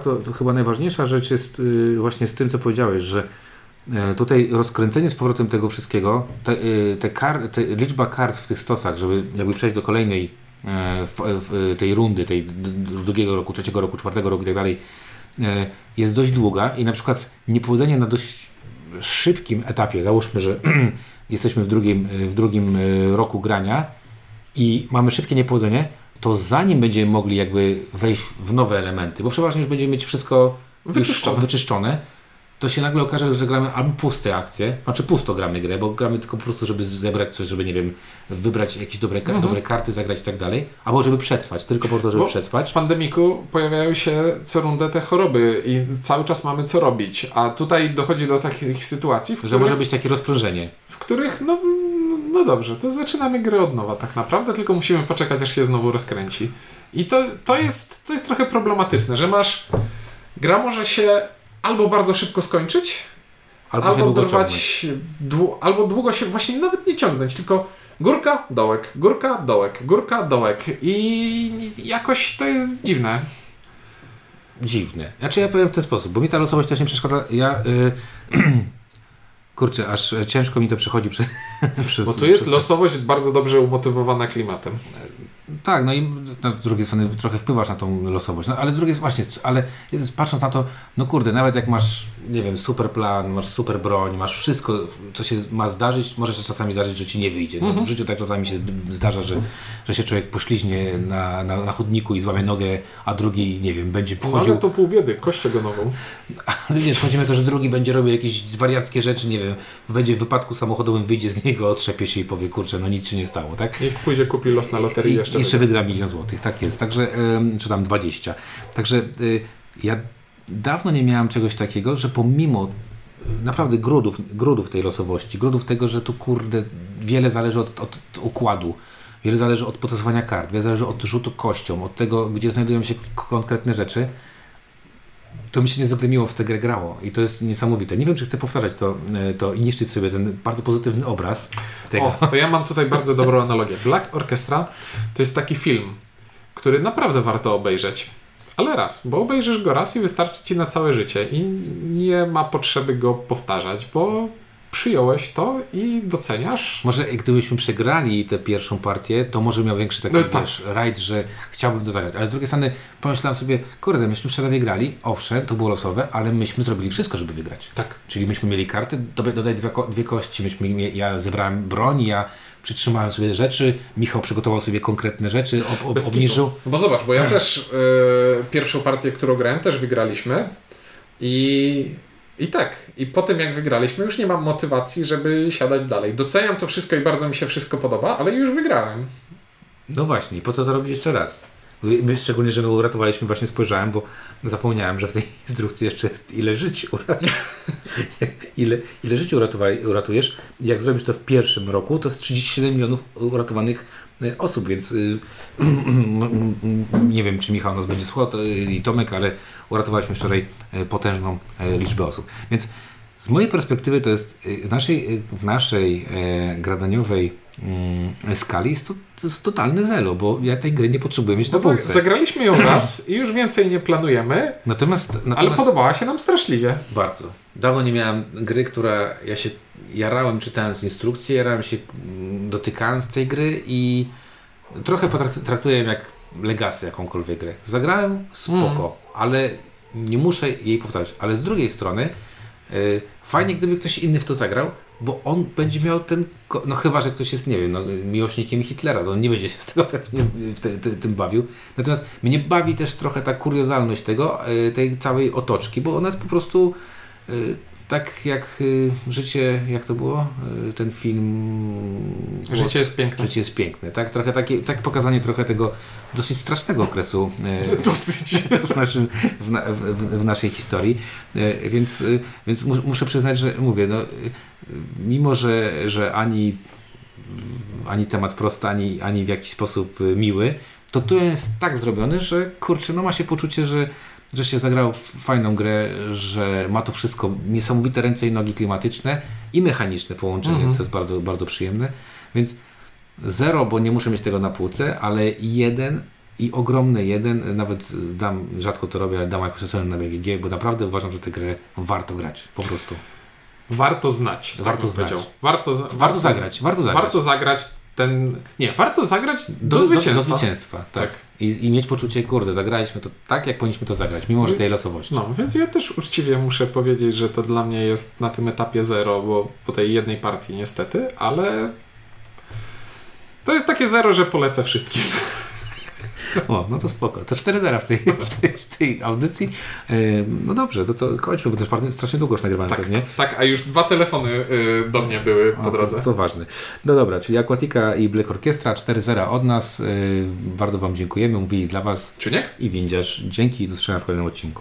to chyba najważniejsza rzecz jest właśnie z tym, co powiedziałeś, że tutaj rozkręcenie z powrotem tego wszystkiego, liczba kart w tych stosach, żeby jakby przejść do kolejnej tej rundy, tej drugiego roku, trzeciego roku, czwartego roku i tak dalej, jest dość długa i na przykład niepowodzenie na dość szybkim etapie, załóżmy, że jesteśmy w drugim roku grania i mamy szybkie niepowodzenie, to zanim będziemy mogli jakby wejść w nowe elementy, bo przeważnie już będziemy mieć wszystko wyczyszczone, to się nagle okaże, że gramy albo puste akcje, znaczy pusto gramy grę, bo gramy tylko po prostu, żeby zebrać coś, żeby, nie wiem, wybrać jakieś dobre karty, zagrać i tak dalej, albo żeby przetrwać, tylko po to, żeby przetrwać. W pandemiku pojawiają się co rundę te choroby i cały czas mamy co robić, a tutaj dochodzi do takich sytuacji, że może być takie rozprężenie. W których, no dobrze, to zaczynamy grę od nowa tak naprawdę, tylko musimy poczekać, aż się znowu rozkręci. I to jest trochę problematyczne, że gra może się albo bardzo szybko skończyć, albo długo się właśnie nawet nie ciągnąć, tylko górka, dołek, górka, dołek, górka, dołek i jakoś to jest dziwne. Znaczy ja powiem w ten sposób, bo mi ta losowość też nie przeszkadza, kurczę, aż ciężko mi to przechodzi przez... Bo tu jest losowość bardzo dobrze umotywowana klimatem. Tak, no i no, z drugiej strony trochę wpływasz na tą losowość, no ale z drugiej strony, właśnie, ale patrząc na to, no kurde, nawet jak masz, nie wiem, super plan, masz super broń, masz wszystko, co się ma zdarzyć, może się czasami zdarzyć, że ci nie wyjdzie. No, w życiu tak czasami się zdarza, że się człowiek pośliźnie na chodniku i złamie nogę, a drugi, nie wiem, będzie pochodził... Ale to pół biedy, kość ogonową. Ale wiesz, chodzi mi o to, że drugi będzie robił jakieś wariackie rzeczy, nie wiem, będzie w wypadku samochodowym, wyjdzie z niego, otrzepie się i powie, kurczę, no nic się nie stało, tak? I pójdzie, kupi los na loterii jeszcze. Jeszcze wygra 1 000 000 złotych, tak jest, także, czy tam 20. Także ja dawno nie miałem czegoś takiego, że pomimo naprawdę grudów tej losowości, grudów tego, że tu kurde wiele zależy od układu, wiele zależy od podstosowania kart, wiele zależy od rzutu kością, od tego, gdzie znajdują się konkretne rzeczy, to mi się niezwykle miło w tę grę grało i to jest niesamowite. Nie wiem, czy chcę powtarzać to i niszczyć sobie ten bardzo pozytywny obraz tego. O, to ja mam tutaj bardzo dobrą analogię. Black Orchestra to jest taki film, który naprawdę warto obejrzeć, ale raz, bo obejrzysz go raz i wystarczy ci na całe życie i nie ma potrzeby go powtarzać, bo przyjąłeś to i doceniasz. Może gdybyśmy przegrali tę pierwszą partię, to może miał większy taki rajd, że chciałbym to zagrać. Ale z drugiej strony pomyślałem sobie, kurde, myśmy wczoraj grali, owszem, to było losowe, ale myśmy zrobili wszystko, żeby wygrać. Tak. Czyli myśmy mieli karty, dodaj dwie kości, ja zebrałem broń, ja przytrzymałem sobie rzeczy, Michał przygotował sobie konkretne rzeczy, obniżył. Bo zobacz, bo ja też pierwszą partię, którą grałem, też wygraliśmy I po tym jak wygraliśmy, już nie mam motywacji, żeby siadać dalej. Doceniam to wszystko i bardzo mi się wszystko podoba, ale już wygrałem. No właśnie, po co to robić jeszcze raz? My szczególnie, że my uratowaliśmy, właśnie spojrzałem, bo zapomniałem, że w tej instrukcji jeszcze jest ile żyć uratujesz. Jak zrobisz to w pierwszym roku, to jest 37 milionów uratowanych osób, więc nie wiem, czy Michał nas będzie słuchał i Tomek, ale uratowaliśmy wczoraj potężną liczbę osób. Więc z mojej perspektywy to jest w naszej gradaniowej skali to jest totalne zero, bo ja tej gry nie potrzebuję mieć na półce. Zagraliśmy ją raz i już więcej nie planujemy, natomiast ale podobała się nam straszliwie. Bardzo. Dawno nie miałem gry, która ja się jarałem czytając instrukcje, jarałem się dotykając tej gry i trochę traktuję jak legacy jakąkolwiek grę. Zagrałem spoko, ale nie muszę jej powtarzać. Ale z drugiej strony fajnie, gdyby ktoś inny w to zagrał, bo on będzie miał ten... No chyba, że ktoś jest, nie wiem, miłośnikiem Hitlera, to on nie będzie się z tego pewnie tym bawił. Natomiast mnie bawi też trochę ta kuriozalność tej całej otoczki, bo ona jest po prostu tak jak życie... Jak to było? Ten film... Życie jest piękne. Życie jest piękne, tak? Trochę tak pokazanie trochę tego dosyć strasznego okresu w naszej historii. Więc muszę przyznać, że mówię, no... Mimo, że ani temat prosty, ani w jakiś sposób miły, to jest tak zrobione, że kurczę, no ma się poczucie, że się zagrał w fajną grę, że ma to wszystko niesamowite ręce i nogi klimatyczne i mechaniczne połączenie, co jest bardzo, bardzo przyjemne. Więc 0, bo nie muszę mieć tego na półce, ale 1 i ogromny 1, nawet dam, rzadko to robię, ale dam jakąś ocenę na BGG, bo naprawdę uważam, że tę grę warto grać, po prostu. Warto znać. Warto zagrać do zwycięstwa. Do zwycięstwa, tak. I mieć poczucie, kurde, zagraliśmy to tak, jak powinniśmy to zagrać, mimo że tej losowości. No, więc ja też uczciwie muszę powiedzieć, że to dla mnie jest na tym etapie 0, bo po tej jednej partii niestety, ale to jest takie 0, że polecę wszystkim. O, no to spoko. To 4-0 w tej audycji. No dobrze, to kończmy, bo też strasznie długo już nagrywamy pewnie. Tak, a już 2 telefony do mnie były po drodze. To ważne. No dobra, czyli Aquatica i Black Orchestra, 4-0 od nas. Bardzo Wam dziękujemy. Mówili dla Was Ciuniek i Windziarz. Dzięki i do usłyszenia w kolejnym odcinku.